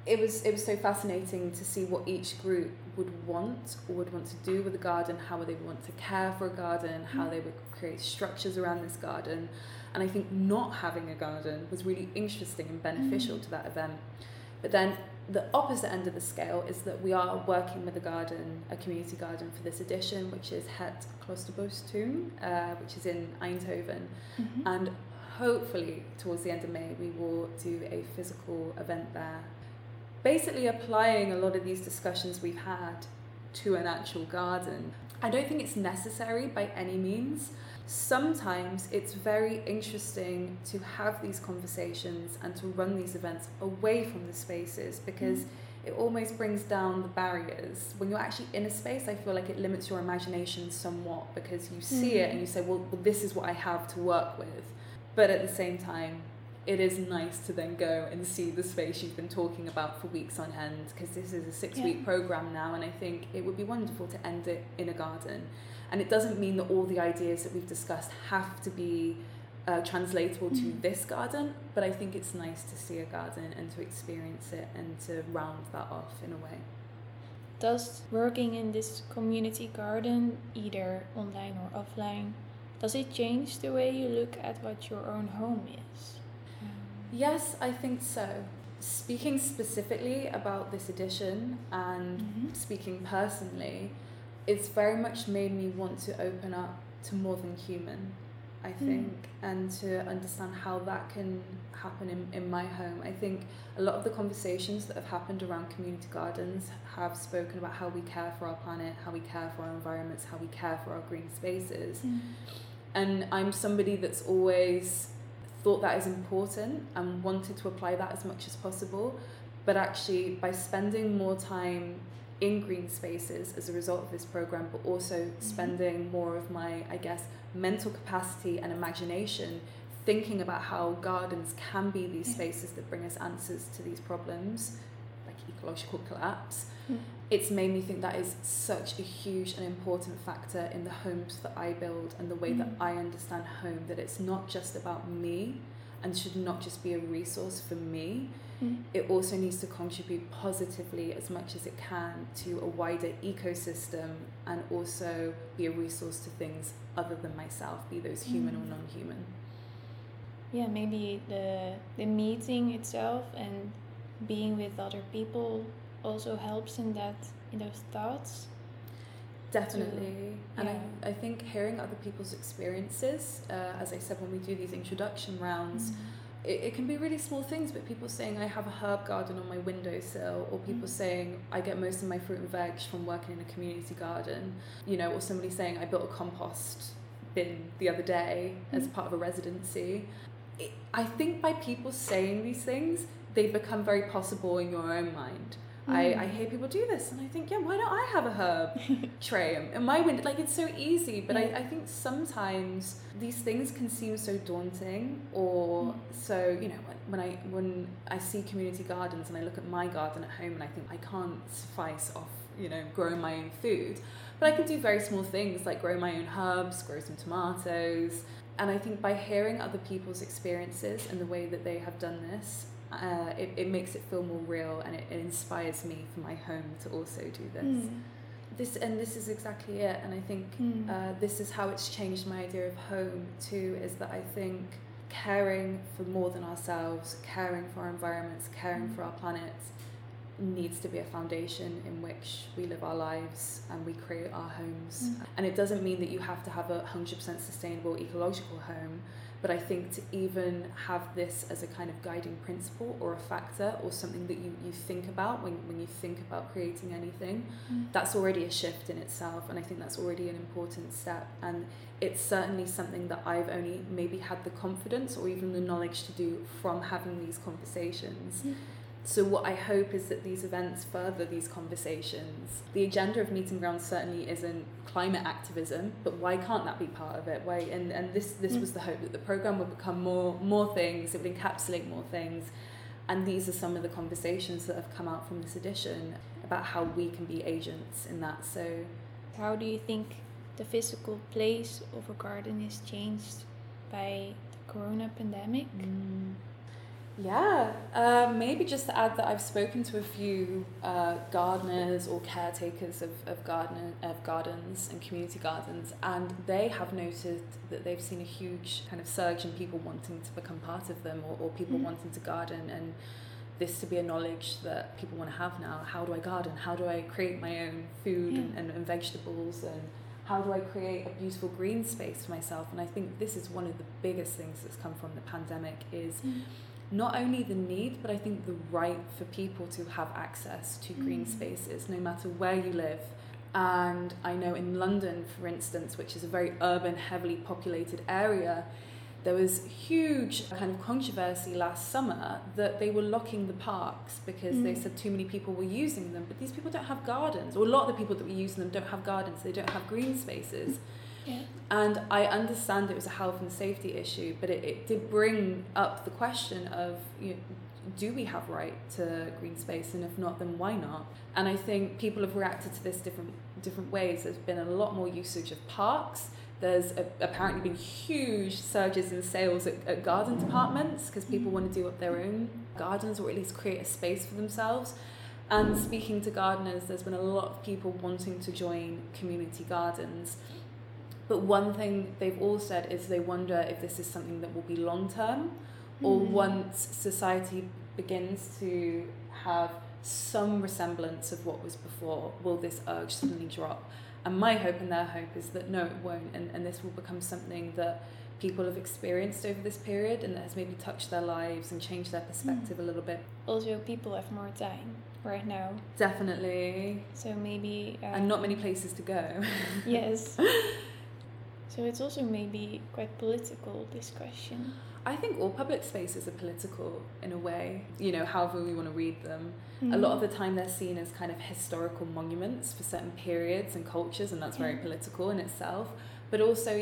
it was so fascinating to see what each group would want to do with a garden, how they would want to care for a garden, how they would create structures around this garden. And I think not having a garden was really interesting and beneficial to that event. But then the opposite end of the scale is that we are working with a garden, a community garden for this edition, which is Het Kloosterbostuin, which is in Eindhoven. Mm-hmm. And hopefully towards the end of May, we will do a physical event there. Basically applying a lot of these discussions we've had to an actual garden. I don't think it's necessary by any means. Sometimes it's very interesting to have these conversations and to run these events away from the spaces because it almost brings down the barriers. When you're actually in a space, I feel like it limits your imagination somewhat because you see it and you say, well, this is what I have to work with. But at the same time, it is nice to then go and see the space you've been talking about for weeks on end because this is a 6-week program now, and I think it would be wonderful to end it in a garden. And it doesn't mean that all the ideas that we've discussed have to be translatable to this garden, but I think it's nice to see a garden and to experience it and to round that off in a way. Does working in this community garden, either online or offline, does it change the way you look at what your own home is? Yes, I think so. Speaking specifically about this edition and speaking personally, it's very much made me want to open up to more than human, I think, and to understand how that can happen in my home. I think a lot of the conversations that have happened around community gardens have spoken about how we care for our planet, how we care for our environments, how we care for our green spaces. And I'm somebody that's always thought that is important and wanted to apply that as much as possible. But actually, by spending more time in green spaces as a result of this program, but also spending more of my, I guess, mental capacity and imagination, thinking about how gardens can be these spaces that bring us answers to these problems, like ecological collapse, it's made me think that is such a huge and important factor in the homes that I build and the way that I understand home, that it's not just about me and should not just be a resource for me. It also needs to contribute positively as much as it can to a wider ecosystem and also be a resource to things other than myself, be those human or non-human. Yeah, maybe the meeting itself and being with other people also helps in those thoughts. Definitely. And I think hearing other people's experiences, as I said, when we do these introduction rounds, it can be really small things, but people saying I have a herb garden on my windowsill, or people saying I get most of my fruit and veg from working in a community garden, or somebody saying I built a compost bin the other day as part of a residency. I think by people saying these things, they become very possible in your own mind. I hear people do this and I think, why don't I have a herb tray in my window? Like, it's so easy. But I think sometimes these things can seem so daunting, or so, when I see community gardens and I look at my garden at home and I think I can't suffice off, growing my own food. But I can do very small things like grow my own herbs, grow some tomatoes. And I think by hearing other people's experiences and the way that they have done this, it makes it feel more real, and it inspires me for my home to also do this. This is exactly it, and I think this is how it's changed my idea of home too, is that I think caring for more than ourselves, caring for our environments, caring for our planet needs to be a foundation in which we live our lives and we create our homes. Mm. And it doesn't mean that you have to have a 100% sustainable ecological home, but I think to even have this as a kind of guiding principle or a factor or something that you think about when you think about creating anything, that's already a shift in itself, and I think that's already an important step. And it's certainly something that I've only maybe had the confidence or even the knowledge to do from having these conversations. Mm. So what I hope is that these events further these conversations. The agenda of Meeting Grounds certainly isn't climate activism, but why can't that be part of it? Why? And this was the hope, that the programme would become more things, it would encapsulate more things. And these are some of the conversations that have come out from this edition about how we can be agents in that. So how do you think the physical place of a garden is changed by the corona pandemic? Mm. Yeah, maybe just to add that I've spoken to a few gardeners or caretakers of gardens and community gardens, and they have noted that they've seen a huge kind of surge in people wanting to become part of them, or people wanting to garden, and this to be a knowledge that people want to have now. How do I garden? How do I create my own food and vegetables, and how do I create a beautiful green space for myself? And I think this is one of the biggest things that's come from the pandemic is... not only the need, but I think the right for people to have access to green spaces, no matter where you live. And I know in London, for instance, which is a very urban, heavily populated area, there was huge kind of controversy last summer that they were locking the parks because they said too many people were using them. But these people don't have gardens, or a lot of the people that were using them don't have gardens, they don't have green spaces. Yeah. And I understand it was a health and safety issue, but it did bring up the question of, do we have right to green space? And if not, then why not? And I think people have reacted to this different ways. There's been a lot more usage of parks. There's apparently been huge surges in sales at garden departments because people want to do up their own gardens, or at least create a space for themselves. And speaking to gardeners, there's been a lot of people wanting to join community gardens. But one thing they've all said is they wonder if this is something that will be long-term, or once society begins to have some resemblance of what was before, will this urge suddenly drop? And my hope and their hope is that no, it won't, and this will become something that people have experienced over this period and that has maybe touched their lives and changed their perspective a little bit. Also, people have more time right now. Definitely. So maybe... and not many places to go. Yes. So it's also maybe quite political, this question. I think all public spaces are political in a way, however we want to read them. Mm-hmm. A lot of the time they're seen as kind of historical monuments for certain periods and cultures, and that's very political in itself. But also,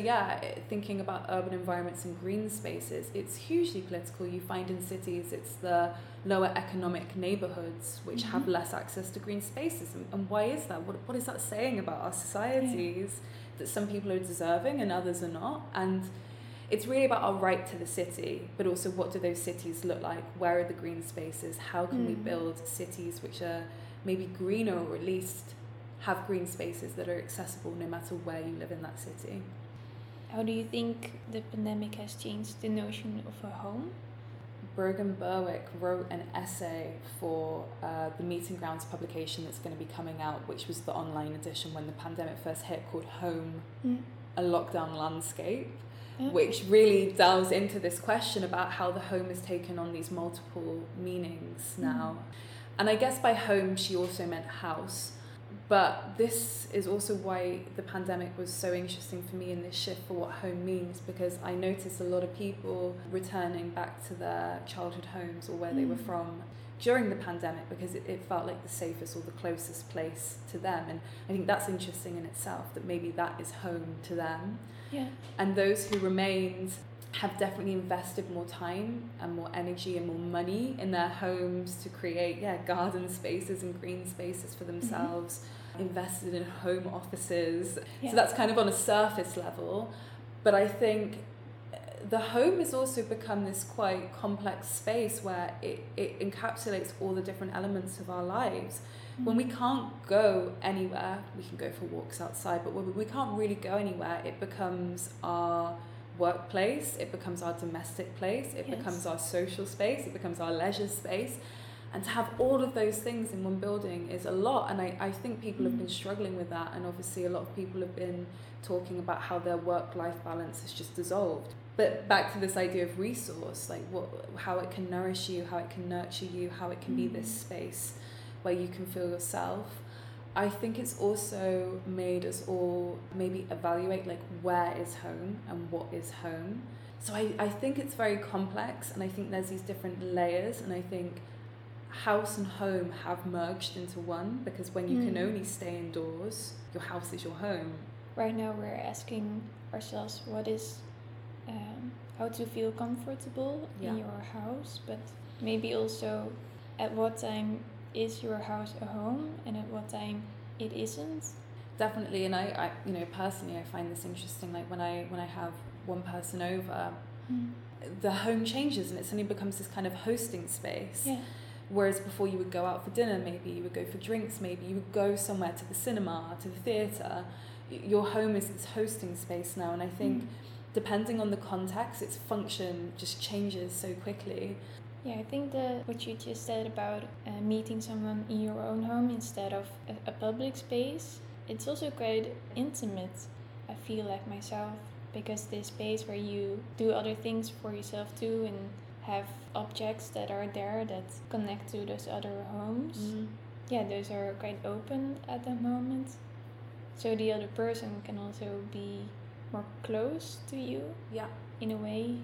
thinking about urban environments and green spaces, it's hugely political. You find in cities it's the lower economic neighbourhoods which have less access to green spaces. And why is that? What is that saying about our societies? Yeah. That some people are deserving and others are not, and it's really about our right to the city, but also what do those cities look like? Where are the green spaces? How can we build cities which are maybe greener, or at least have green spaces that are accessible no matter where you live in that city? How do you think the pandemic has changed the notion of a home? Brogan Berwick wrote an essay for the Meeting Grounds publication that's going to be coming out, which was the online edition when the pandemic first hit, called Home, a Lockdown Landscape, which really delves into this question about how the home has taken on these multiple meanings now. And I guess by home she also meant house. But this is also why the pandemic was so interesting for me in this shift for what home means, because I noticed a lot of people returning back to their childhood homes or where they were from during the pandemic, because it felt like the safest or the closest place to them. And I think that's interesting in itself, that maybe that is home to them. Yeah. And those who remained have definitely invested more time and more energy and more money in their homes to create garden spaces and green spaces for themselves, invested in home offices. So that's kind of on a surface level, but I think the home has also become this quite complex space where it encapsulates all the different elements of our lives. When we can't go anywhere, we can go for walks outside, but when we can't really go anywhere, it becomes our workplace, it becomes our domestic place, it becomes our social space, it becomes our leisure space. And to have all of those things in one building is a lot. And I think people have been struggling with that. And obviously a lot of people have been talking about how their work-life balance has just dissolved. But back to this idea of resource, like how it can nourish you, how it can nurture you, how it can be this space where you can feel yourself. I think it's also made us all maybe evaluate like where is home and what is home. So I think it's very complex, and I think there's these different layers, and I think house and home have merged into one, because when you can only stay indoors, your house is your home. Right now we're asking ourselves what is how to feel comfortable in your house, but maybe also at what time is your house a home and at what time it isn't. Definitely. And I you know, personally I find this interesting, like when I have one person over, the home changes and it suddenly becomes this kind of hosting space. Yeah. Whereas before you would go out for dinner, maybe you would go for drinks, maybe you would go somewhere to the cinema, to the theatre. Your home is this hosting space now, and I think depending on the context, its function just changes so quickly. Yeah, I think what you just said about meeting someone in your own home instead of a public space, it's also quite intimate, I feel like myself, because this space where you do other things for yourself too and have objects that are there that connect to those other homes. Yeah, those are quite open at the moment. So the other person can also be more close to you. Yeah. In a way.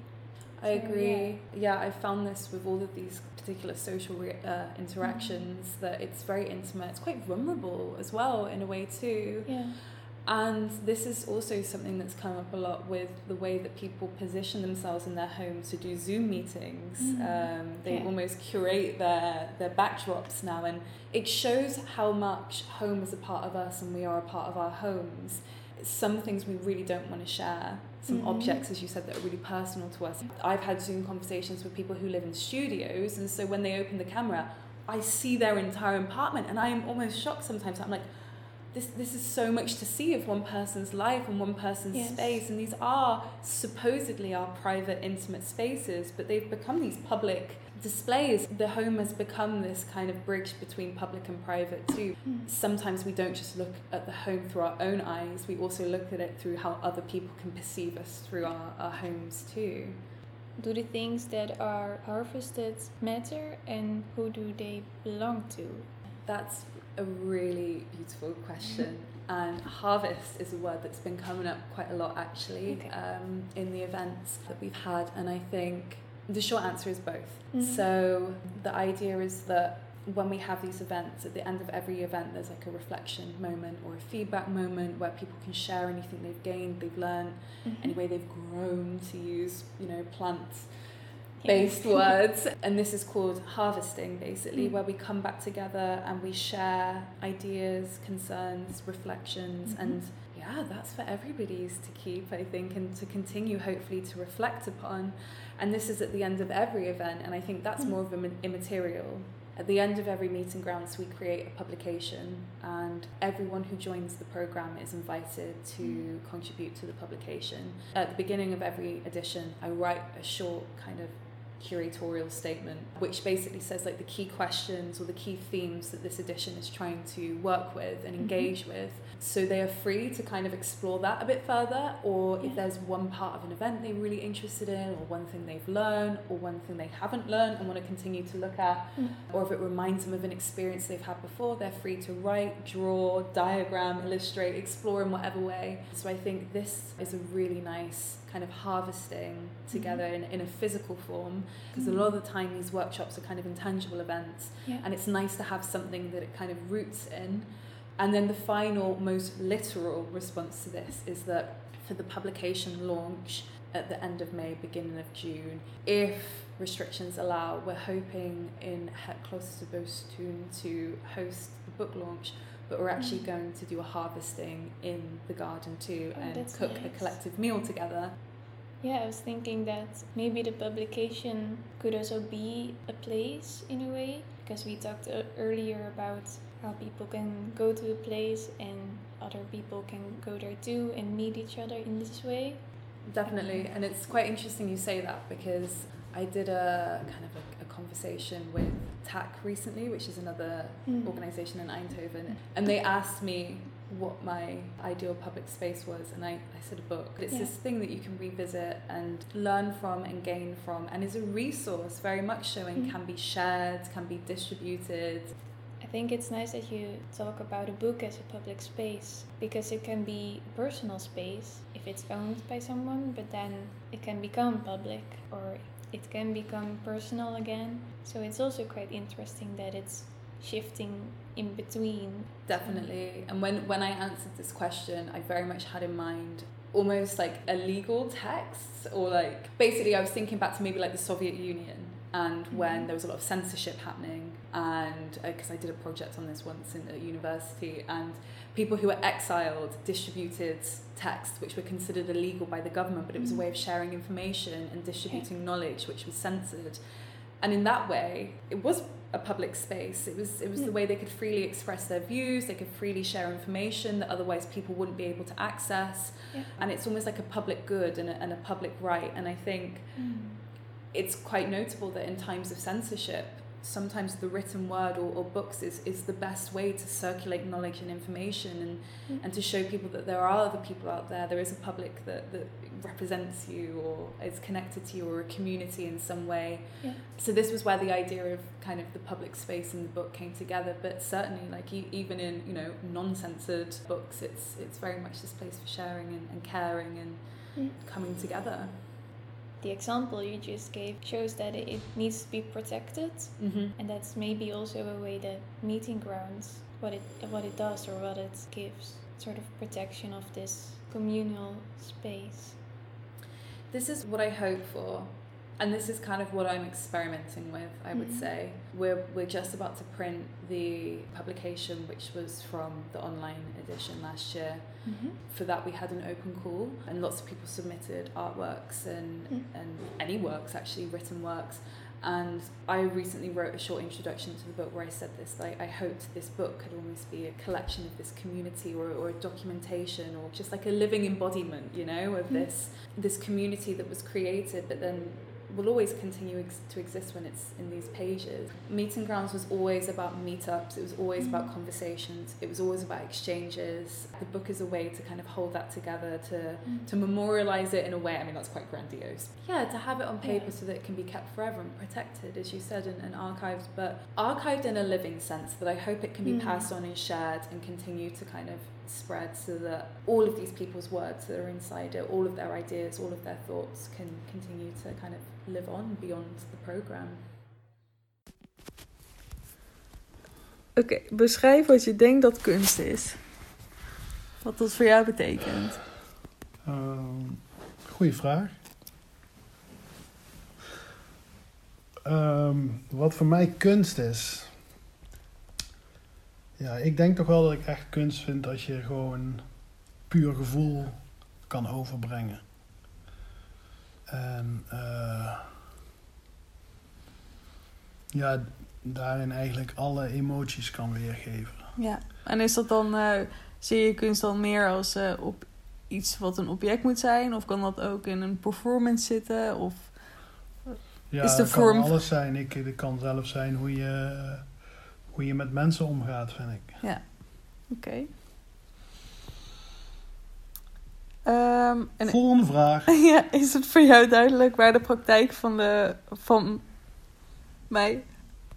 I agree. Yeah, I found this with all of these particular social interactions that it's very intimate. It's quite vulnerable as well in a way too. Yeah. And this is also something that's come up a lot with the way that people position themselves in their homes to do Zoom meetings. They almost curate their backdrops now, and it shows how much home is a part of us and we are a part of our homes. Some things we really don't want to share, some objects, as you said, that are really personal to us. I've had Zoom conversations with people who live in studios, and so when they open the camera, I see their entire apartment, and I am almost shocked sometimes. I'm like, This is so much to see of one person's life and one person's space, and these are supposedly our private, intimate spaces, but they've become these public displays. The home has become this kind of bridge between public and private too. Sometimes we don't just look at the home through our own eyes, we also look at it through how other people can perceive us through our homes too. Do the things that are harvested matter, and who do they belong to? That's a really beautiful question, and harvest is a word that's been coming up quite a lot actually, in the events that we've had, and I think the short answer is both. So the idea is that when we have these events, at the end of every event there's like a reflection moment or a feedback moment where people can share anything they've gained, they've learned, any way they've grown, to use, you know, plants based words, and this is called harvesting basically, where we come back together and we share ideas, concerns, reflections, and that's for everybody's to keep, I think, and to continue hopefully to reflect upon. And this is at the end of every event, and I think that's more of an immaterial. At the end of every Meeting Grounds we create a publication, and everyone who joins the programme is invited to contribute to the publication. At the beginning of every edition I write a short kind of curatorial statement which basically says like the key questions or the key themes that this edition is trying to work with and engage with, so they are free to kind of explore that a bit further, or if there's one part of an event they're really interested in, or one thing they've learned or one thing they haven't learned and want to continue to look at, or if it reminds them of an experience they've had before, they're free to write, draw, diagram, illustrate, explore in whatever way. So I think this is a really nice kind of harvesting together in a physical form, because a lot of the time these workshops are kind of intangible events, and it's nice to have something that it kind of roots in. And then the final, most literal response to this is that for the publication launch at the end of May, beginning of June, if restrictions allow, we're hoping in Het Kloosterbostuin to host the book launch, but we're actually going to do a harvesting in the garden too, and cook a collective meal together. Yeah, I was thinking that maybe the publication could also be a place in a way, because we talked earlier about how people can go to a place and other people can go there too and meet each other in this way. Definitely, and it's quite interesting you say that, because I did a kind of a conversation with TAC recently, which is another organisation in Eindhoven, and they asked me what my ideal public space was, and I said a book. It's this thing that you can revisit and learn from and gain from, and is a resource very much so, and can be shared, can be distributed. I think it's nice that you talk about a book as a public space, because it can be a personal space if it's owned by someone, but then it can become public or it can become personal again. So it's also quite interesting that it's shifting in between. Definitely. And when I answered this question, I very much had in mind almost like a legal text, or like basically I was thinking back to maybe like the Soviet Union, and when there was a lot of censorship happening, and because I did a project on this once in a university, and people who were exiled distributed texts which were considered illegal by the government, but it was a way of sharing information and distributing knowledge which was censored. And in that way, it was a public space. It was the way they could freely express their views, they could freely share information that otherwise people wouldn't be able to access. And it's almost like a public good and a public right. And I think it's quite notable that in times of censorship, sometimes the written word or books is the best way to circulate knowledge and information, and and to show people that there are other people out there. There is a public that represents you or is connected to you, or a community in some way. So this was where the idea of kind of the public space and the book came together. But certainly, like even in, you know, non-censored books, it's very much this place for sharing and caring and coming together. The example you just gave shows that it needs to be protected, and that's maybe also a way that Meeting Grounds, what it does or what it gives, sort of protection of this communal space. This is what I hope for, and this is kind of what I'm experimenting with, I would say. We're just about to print the publication, which was from the online edition last year. For that we had an open call, and lots of people submitted artworks and any works, actually, written works. And I recently wrote a short introduction to the book where I said this, like, I hoped this book could almost be a collection of this community, or a documentation, or just like a living embodiment, you know, of this community that was created, but then will always continue to exist when it's in these pages. Meeting Grounds was always about meetups, it was always about conversations, it was always about exchanges. The book is a way to kind of hold that together, to memorialise it in a way. I mean, that's quite grandiose. Yeah, to have it on paper so that it can be kept forever and protected, as you said, and archived, but archived in a living sense, that I hope it can be passed on and shared and continue to kind of spread, so that all of these people's words that are inside it, all of their ideas, all of their thoughts can continue to kind of live on beyond the program. Oké, beschrijf wat je denkt dat kunst is. Wat dat voor jou betekent. Goeie vraag. Wat voor mij kunst is? Ja, ik denk toch wel dat ik echt kunst vind als je gewoon puur gevoel kan overbrengen. En ja, daarin eigenlijk alle emoties kan weergeven. Ja, en is dat dan, zie je kunst dan meer als op iets wat een object moet zijn? Of kan dat ook in een performance zitten? Of ja, is de vorm... kan alles zijn. Het kan zelf zijn hoe je met mensen omgaat, vind ik. Ja, oké. Volgende vraag. Ja, is het voor jou duidelijk waar de praktijk van mij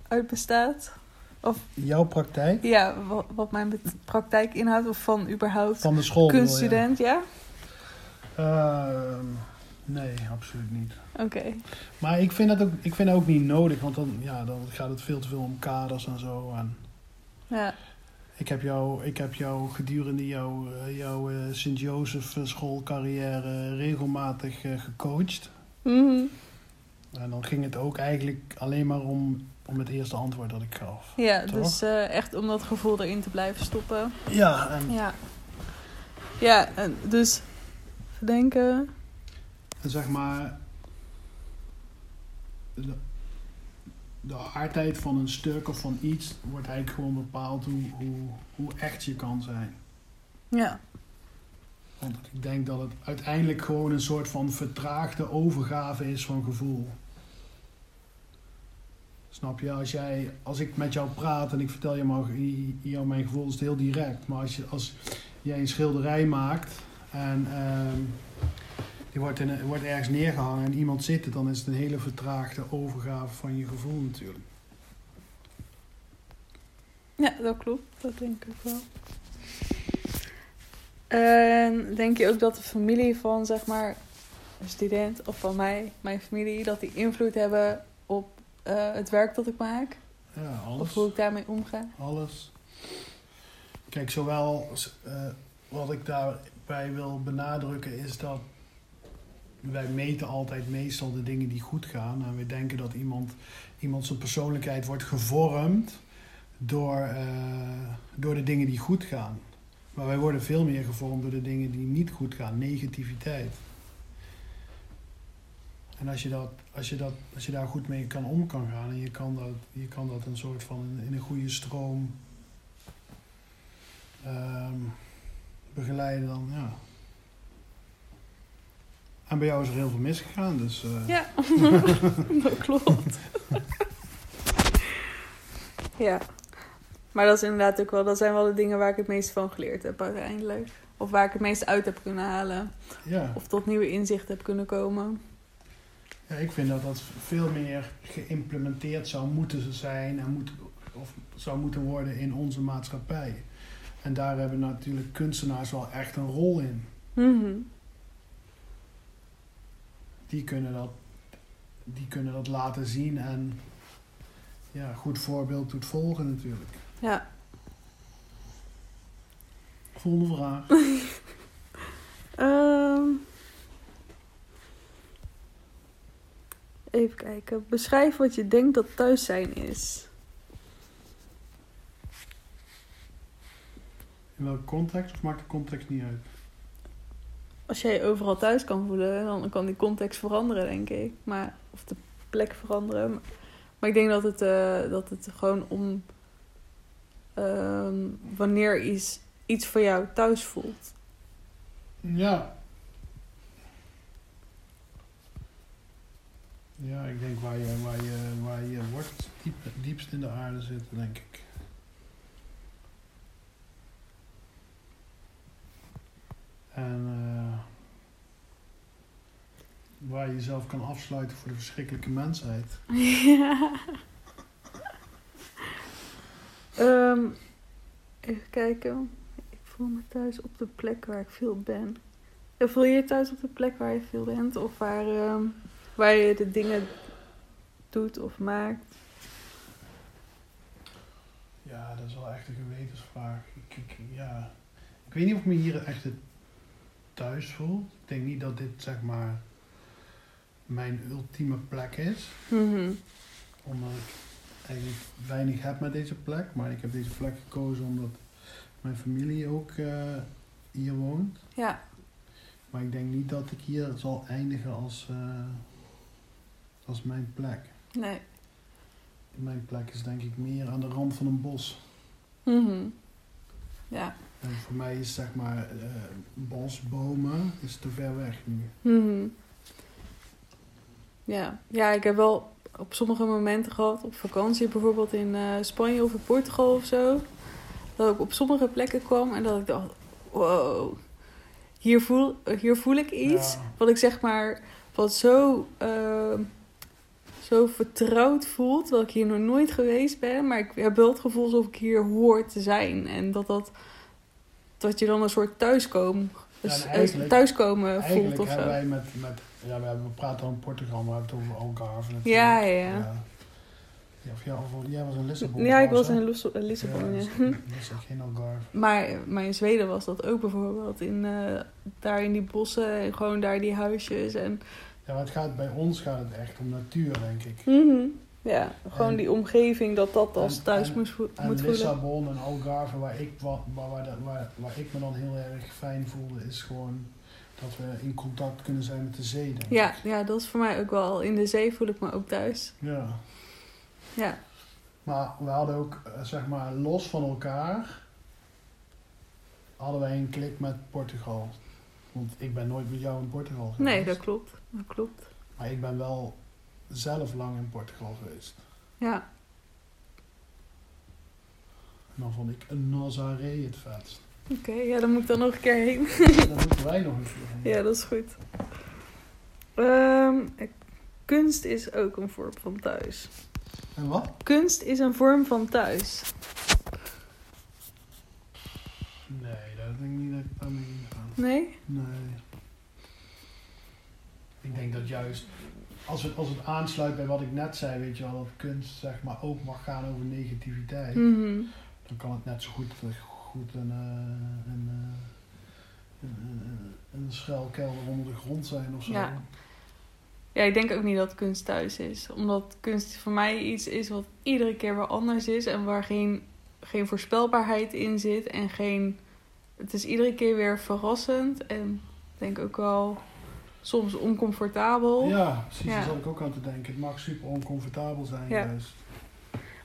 uit bestaat? Of jouw praktijk? Ja, wat mijn praktijk inhoudt, of van überhaupt van de school, kunststudent, ja? Nee, absoluut niet. Oké. Maar ik vind dat ook niet nodig, want dan gaat het veel te veel om kaders en zo. En... ja. Ik heb jou gedurende jouw Sint-Jozef schoolcarrière regelmatig gecoacht. En dan ging het ook eigenlijk alleen maar om het eerste antwoord dat ik gaf. Ja, toch? Dus echt om dat gevoel erin te blijven stoppen. Ja. En... ja, en dus denken. En zeg maar... De hardheid van een stuk of van iets wordt eigenlijk gewoon bepaald hoe echt je kan zijn. Ja. Want ik denk dat het uiteindelijk gewoon een soort van vertraagde overgave is van gevoel. Snap je? Als ik met jou praat en ik vertel jou mijn gevoel, is het heel direct. Maar als jij een schilderij maakt en die wordt ergens neergehangen en iemand zit er, dan is het een hele vertraagde overgave van je gevoel natuurlijk. Ja, dat klopt. Dat denk ik wel. En denk je ook dat de familie van, zeg maar, een student of van mij, mijn familie, dat die invloed hebben op het werk dat ik maak? Ja, alles. Of hoe ik daarmee omga? Alles. Kijk, zowel wat ik daarbij wil benadrukken is dat wij meten altijd meestal de dingen die goed gaan. En we denken dat iemand zijn persoonlijkheid wordt gevormd door de dingen die goed gaan. Maar wij worden veel meer gevormd door de dingen die niet goed gaan. Negativiteit. En als je daar goed mee kan gaan en je kan dat een soort van in een goede stroom begeleiden, dan ja. En bij jou is er heel veel misgegaan, dus... Ja, dat klopt. Ja. Maar dat is inderdaad ook wel, dat zijn wel de dingen waar ik het meest van geleerd heb uiteindelijk. Of waar ik het meest uit heb kunnen halen. Ja. Of tot nieuwe inzichten heb kunnen komen. Ja, ik vind dat veel meer geïmplementeerd zou moeten zijn en zou moeten worden in onze maatschappij. En daar hebben natuurlijk kunstenaars wel echt een rol in. Mm-hmm. Die kunnen dat laten zien en ja, goed voorbeeld doet volgen natuurlijk. Ja. Volgende vraag. Even kijken. Beschrijf wat je denkt dat thuis zijn is. In welke context? Of maakt de context niet uit? Als jij je overal thuis kan voelen, dan kan die context veranderen, denk ik. Maar, of de plek veranderen. Maar ik denk dat het gewoon om wanneer iets voor jou thuis voelt. Ja. Ja, ik denk waar je wortels diepst in de aarde zitten, denk ik. En waar je jezelf kan afsluiten voor de verschrikkelijke mensheid. Ja. Even kijken. Ik voel me thuis op de plek waar ik veel ben. Voel je je thuis op de plek waar je veel bent? Of waar je de dingen doet of maakt? Ja, dat is wel echt een gewetensvraag. Ik weet niet of ik me hier echt thuis voel. Ik denk niet dat dit, zeg maar, mijn ultieme plek is. Mm-hmm. Omdat ik eigenlijk weinig heb met deze plek. Maar ik heb deze plek gekozen omdat mijn familie ook hier woont. Ja. Maar ik denk niet dat ik hier zal eindigen als mijn plek. Nee. Mijn plek is denk ik meer aan de rand van een bos. Mm-hmm. Ja. En voor mij is, zeg maar, bosbomen is te ver weg nu. Mm-hmm. Ja. Ja, ik heb wel op sommige momenten gehad, op vakantie bijvoorbeeld in Spanje of in Portugal of zo, dat ik op sommige plekken kwam en dat ik dacht, wow, hier voel ik iets. Ja. Wat ik, zeg maar, wat zo vertrouwd voelt, terwijl ik hier nog nooit geweest ben. Maar ik heb wel het gevoel alsof ik hier hoor te zijn. En dat je dan een soort thuiskomen voelt of zo. Wij we praten over Portugal, maar we hebben het over Algarve natuurlijk. Ja. Jij was in Lissabon. Ja, ik was in Lissabon. Ja, dat is geen Algarve. Maar in Zweden was dat ook bijvoorbeeld. Daar in die bossen en gewoon daar die huisjes. En... Ja, maar bij ons gaat het echt om natuur, denk ik. Mm-hmm. Ja, gewoon die omgeving dat als thuis moet voelen. En Lissabon en Algarve, waar ik me dan heel erg fijn voelde, is gewoon dat we in contact kunnen zijn met de zee. Ja, dat is voor mij ook wel. In de zee voel ik me ook thuis. Ja. Maar we hadden ook, zeg maar, los van elkaar, hadden wij een klik met Portugal. Want ik ben nooit met jou in Portugal geweest. Nee, dat klopt. Maar ik ben wel zelf lang in Portugal geweest. Ja. En dan vond ik een Nazaré het vetst. Oké, ja, dan moet ik dan nog een keer heen. Dan moeten wij nog een keer heen. Ja, dat is goed. Kunst is ook een vorm van thuis. En wat? Kunst is een vorm van thuis. Nee, dat denk ik niet dat ik daar mee ingaan. Nee? Nee. Ik denk dat juist, als het aansluit bij wat ik net zei, weet je wel, dat kunst zeg maar ook mag gaan over negativiteit. Mm-hmm. Dan kan het net zo goed een schuilkelder onder de grond zijn of zo. Ja, ik denk ook niet dat kunst thuis is. Omdat kunst voor mij iets is wat iedere keer weer anders is. En waar geen voorspelbaarheid in zit. En het is iedere keer weer verrassend. En ik denk ook wel soms oncomfortabel. Ja, precies. Ja. Daar zat ik ook aan te denken. Het mag super oncomfortabel zijn juist.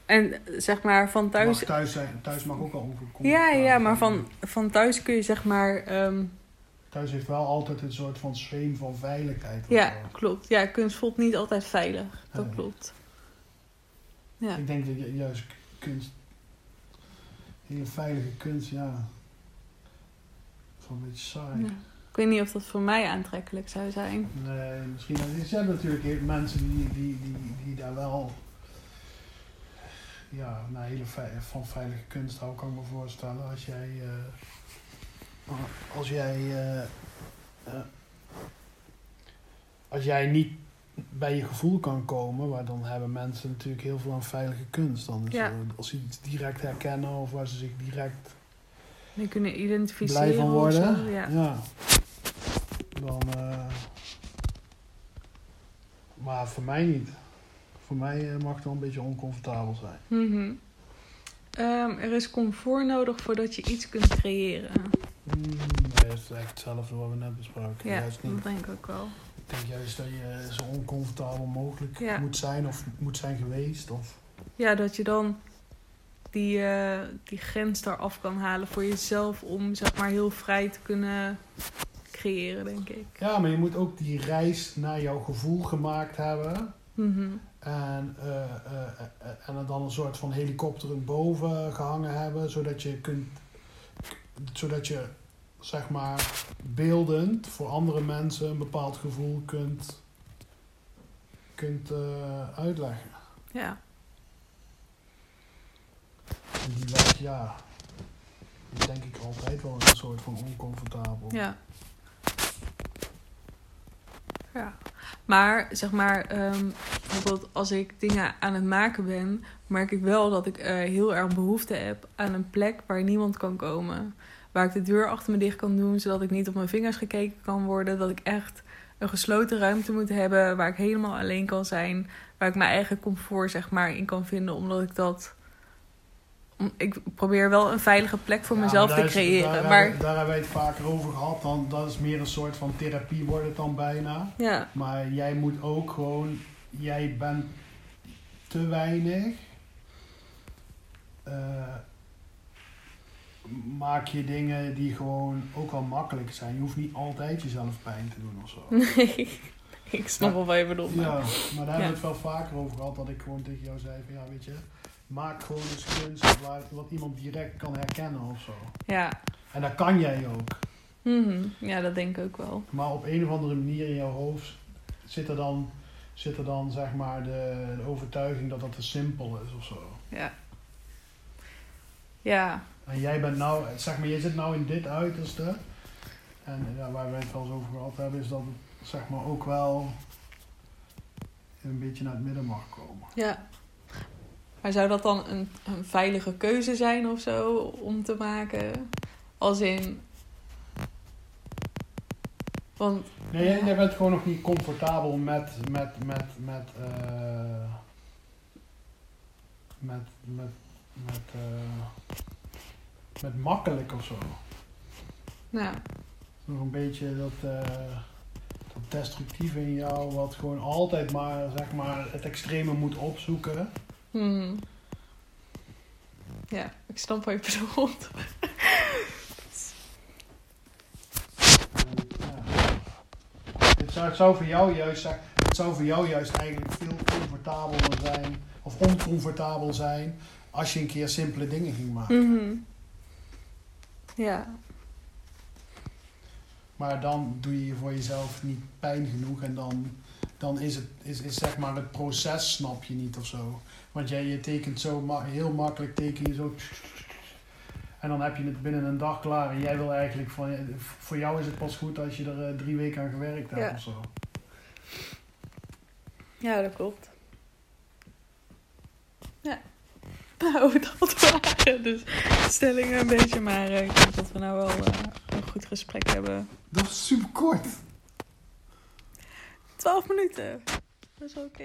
En zeg maar van thuis... Mag thuis zijn. Thuis mag ook wel oncomfortabel zijn. Ja, maar van thuis kun je zeg maar... Thuis heeft wel altijd een soort van zweem van veiligheid. Ja, klopt. Ja, kunst voelt niet altijd veilig. Dat klopt. Ja. Ik denk dat juist kunst... Hele veilige kunst, ja. Van een beetje saai. Ja. Ik weet niet of dat voor mij aantrekkelijk zou zijn. Nee, misschien. Er zijn natuurlijk mensen die daar wel... Ja, een hele van veilige kunst houden, kan ik me voorstellen. Als jij... Als jij niet bij je gevoel kan komen, maar dan hebben mensen natuurlijk heel veel aan veilige kunst. Dan als ze iets direct herkennen of waar ze zich direct mee kunnen identificeren, blij van worden. Zo, ja. Dan, maar voor mij niet. Voor mij mag het wel een beetje oncomfortabel zijn. Mm-hmm. Er is comfort nodig voordat je iets kunt creëren. Nee, dat is echt hetzelfde wat we net bespraken. Ja, juist niet. Dat denk ik ook wel. Ik denk juist dat je zo oncomfortabel mogelijk moet zijn of moet zijn geweest. Of... Ja, dat je dan die grens eraf kan halen voor jezelf om zeg maar heel vrij te kunnen creëren, denk ik. Ja, maar je moet ook die reis naar jouw gevoel gemaakt hebben. Mm-hmm. En er dan een soort van helikopter boven gehangen hebben, zodat je zeg maar beeldend voor andere mensen een bepaald gevoel kunt uitleggen. Ja. En die lijkt, die denk ik altijd wel een soort van oncomfortabel. Ja. Ja. Maar, zeg maar, bijvoorbeeld als ik dingen aan het maken ben, merk ik wel dat ik heel erg behoefte heb aan een plek waar niemand kan komen. Waar ik de deur achter me dicht kan doen, zodat ik niet op mijn vingers gekeken kan worden. Dat ik echt een gesloten ruimte moet hebben waar ik helemaal alleen kan zijn. Waar ik mijn eigen comfort, zeg maar, in kan vinden, omdat ik dat... Ik probeer wel een veilige plek voor mezelf te creëren. Daar hebben wij het vaker over gehad. Dan, dat is meer een soort van therapie wordt het dan bijna. Ja. Maar jij moet ook gewoon... Jij bent te weinig. Maak je dingen die gewoon ook wel makkelijk zijn. Je hoeft niet altijd jezelf pijn te doen of zo. Nee, ik snap wel wat je bedoelt. Maar daar hebben we het wel vaker over gehad. Dat ik gewoon tegen jou zei van weet je... Maak gewoon eens kunst wat iemand direct kan herkennen of zo. Ja. En dat kan jij ook. Mm-hmm. Ja, dat denk ik ook wel. Maar op een of andere manier in jouw hoofd zit er dan zeg maar de overtuiging dat te simpel is of zo. Ja. Ja. En jij bent nou, zeg maar, jij zit nou in dit uiterste. En waar we het wel eens over gehad hebben, is dat het zeg maar ook wel een beetje naar het midden mag komen. Ja. Maar zou dat dan een veilige keuze zijn of zo om te maken? Als in... Want, nee, jij bent gewoon nog niet comfortabel met makkelijk of zo. Ja. Nog een beetje dat destructieve in jou wat gewoon altijd maar, zeg maar, het extreme moet opzoeken. Hmm. Ja, ik snap wel je bedoelt. Het zou voor jou juist zijn... het zou voor jou juist eigenlijk veel comfortabeler zijn of oncomfortabel zijn als je een keer simpele dingen ging maken. Mm-hmm. Ja. Maar dan doe je voor jezelf niet pijn genoeg en dan is zeg maar het proces snap je niet of zo. Want je tekent zo heel makkelijk teken je zo. En dan heb je het binnen een dag klaar. En jij wil eigenlijk van, voor jou is het pas goed als je er 3 weken aan gewerkt hebt of zo. Ja, dat klopt. Ja. Nou, dat waren dus stellingen een beetje. Maar ik denk dat we nou wel een goed gesprek hebben. Dat was super kort. 12 minuten. Dat is oké.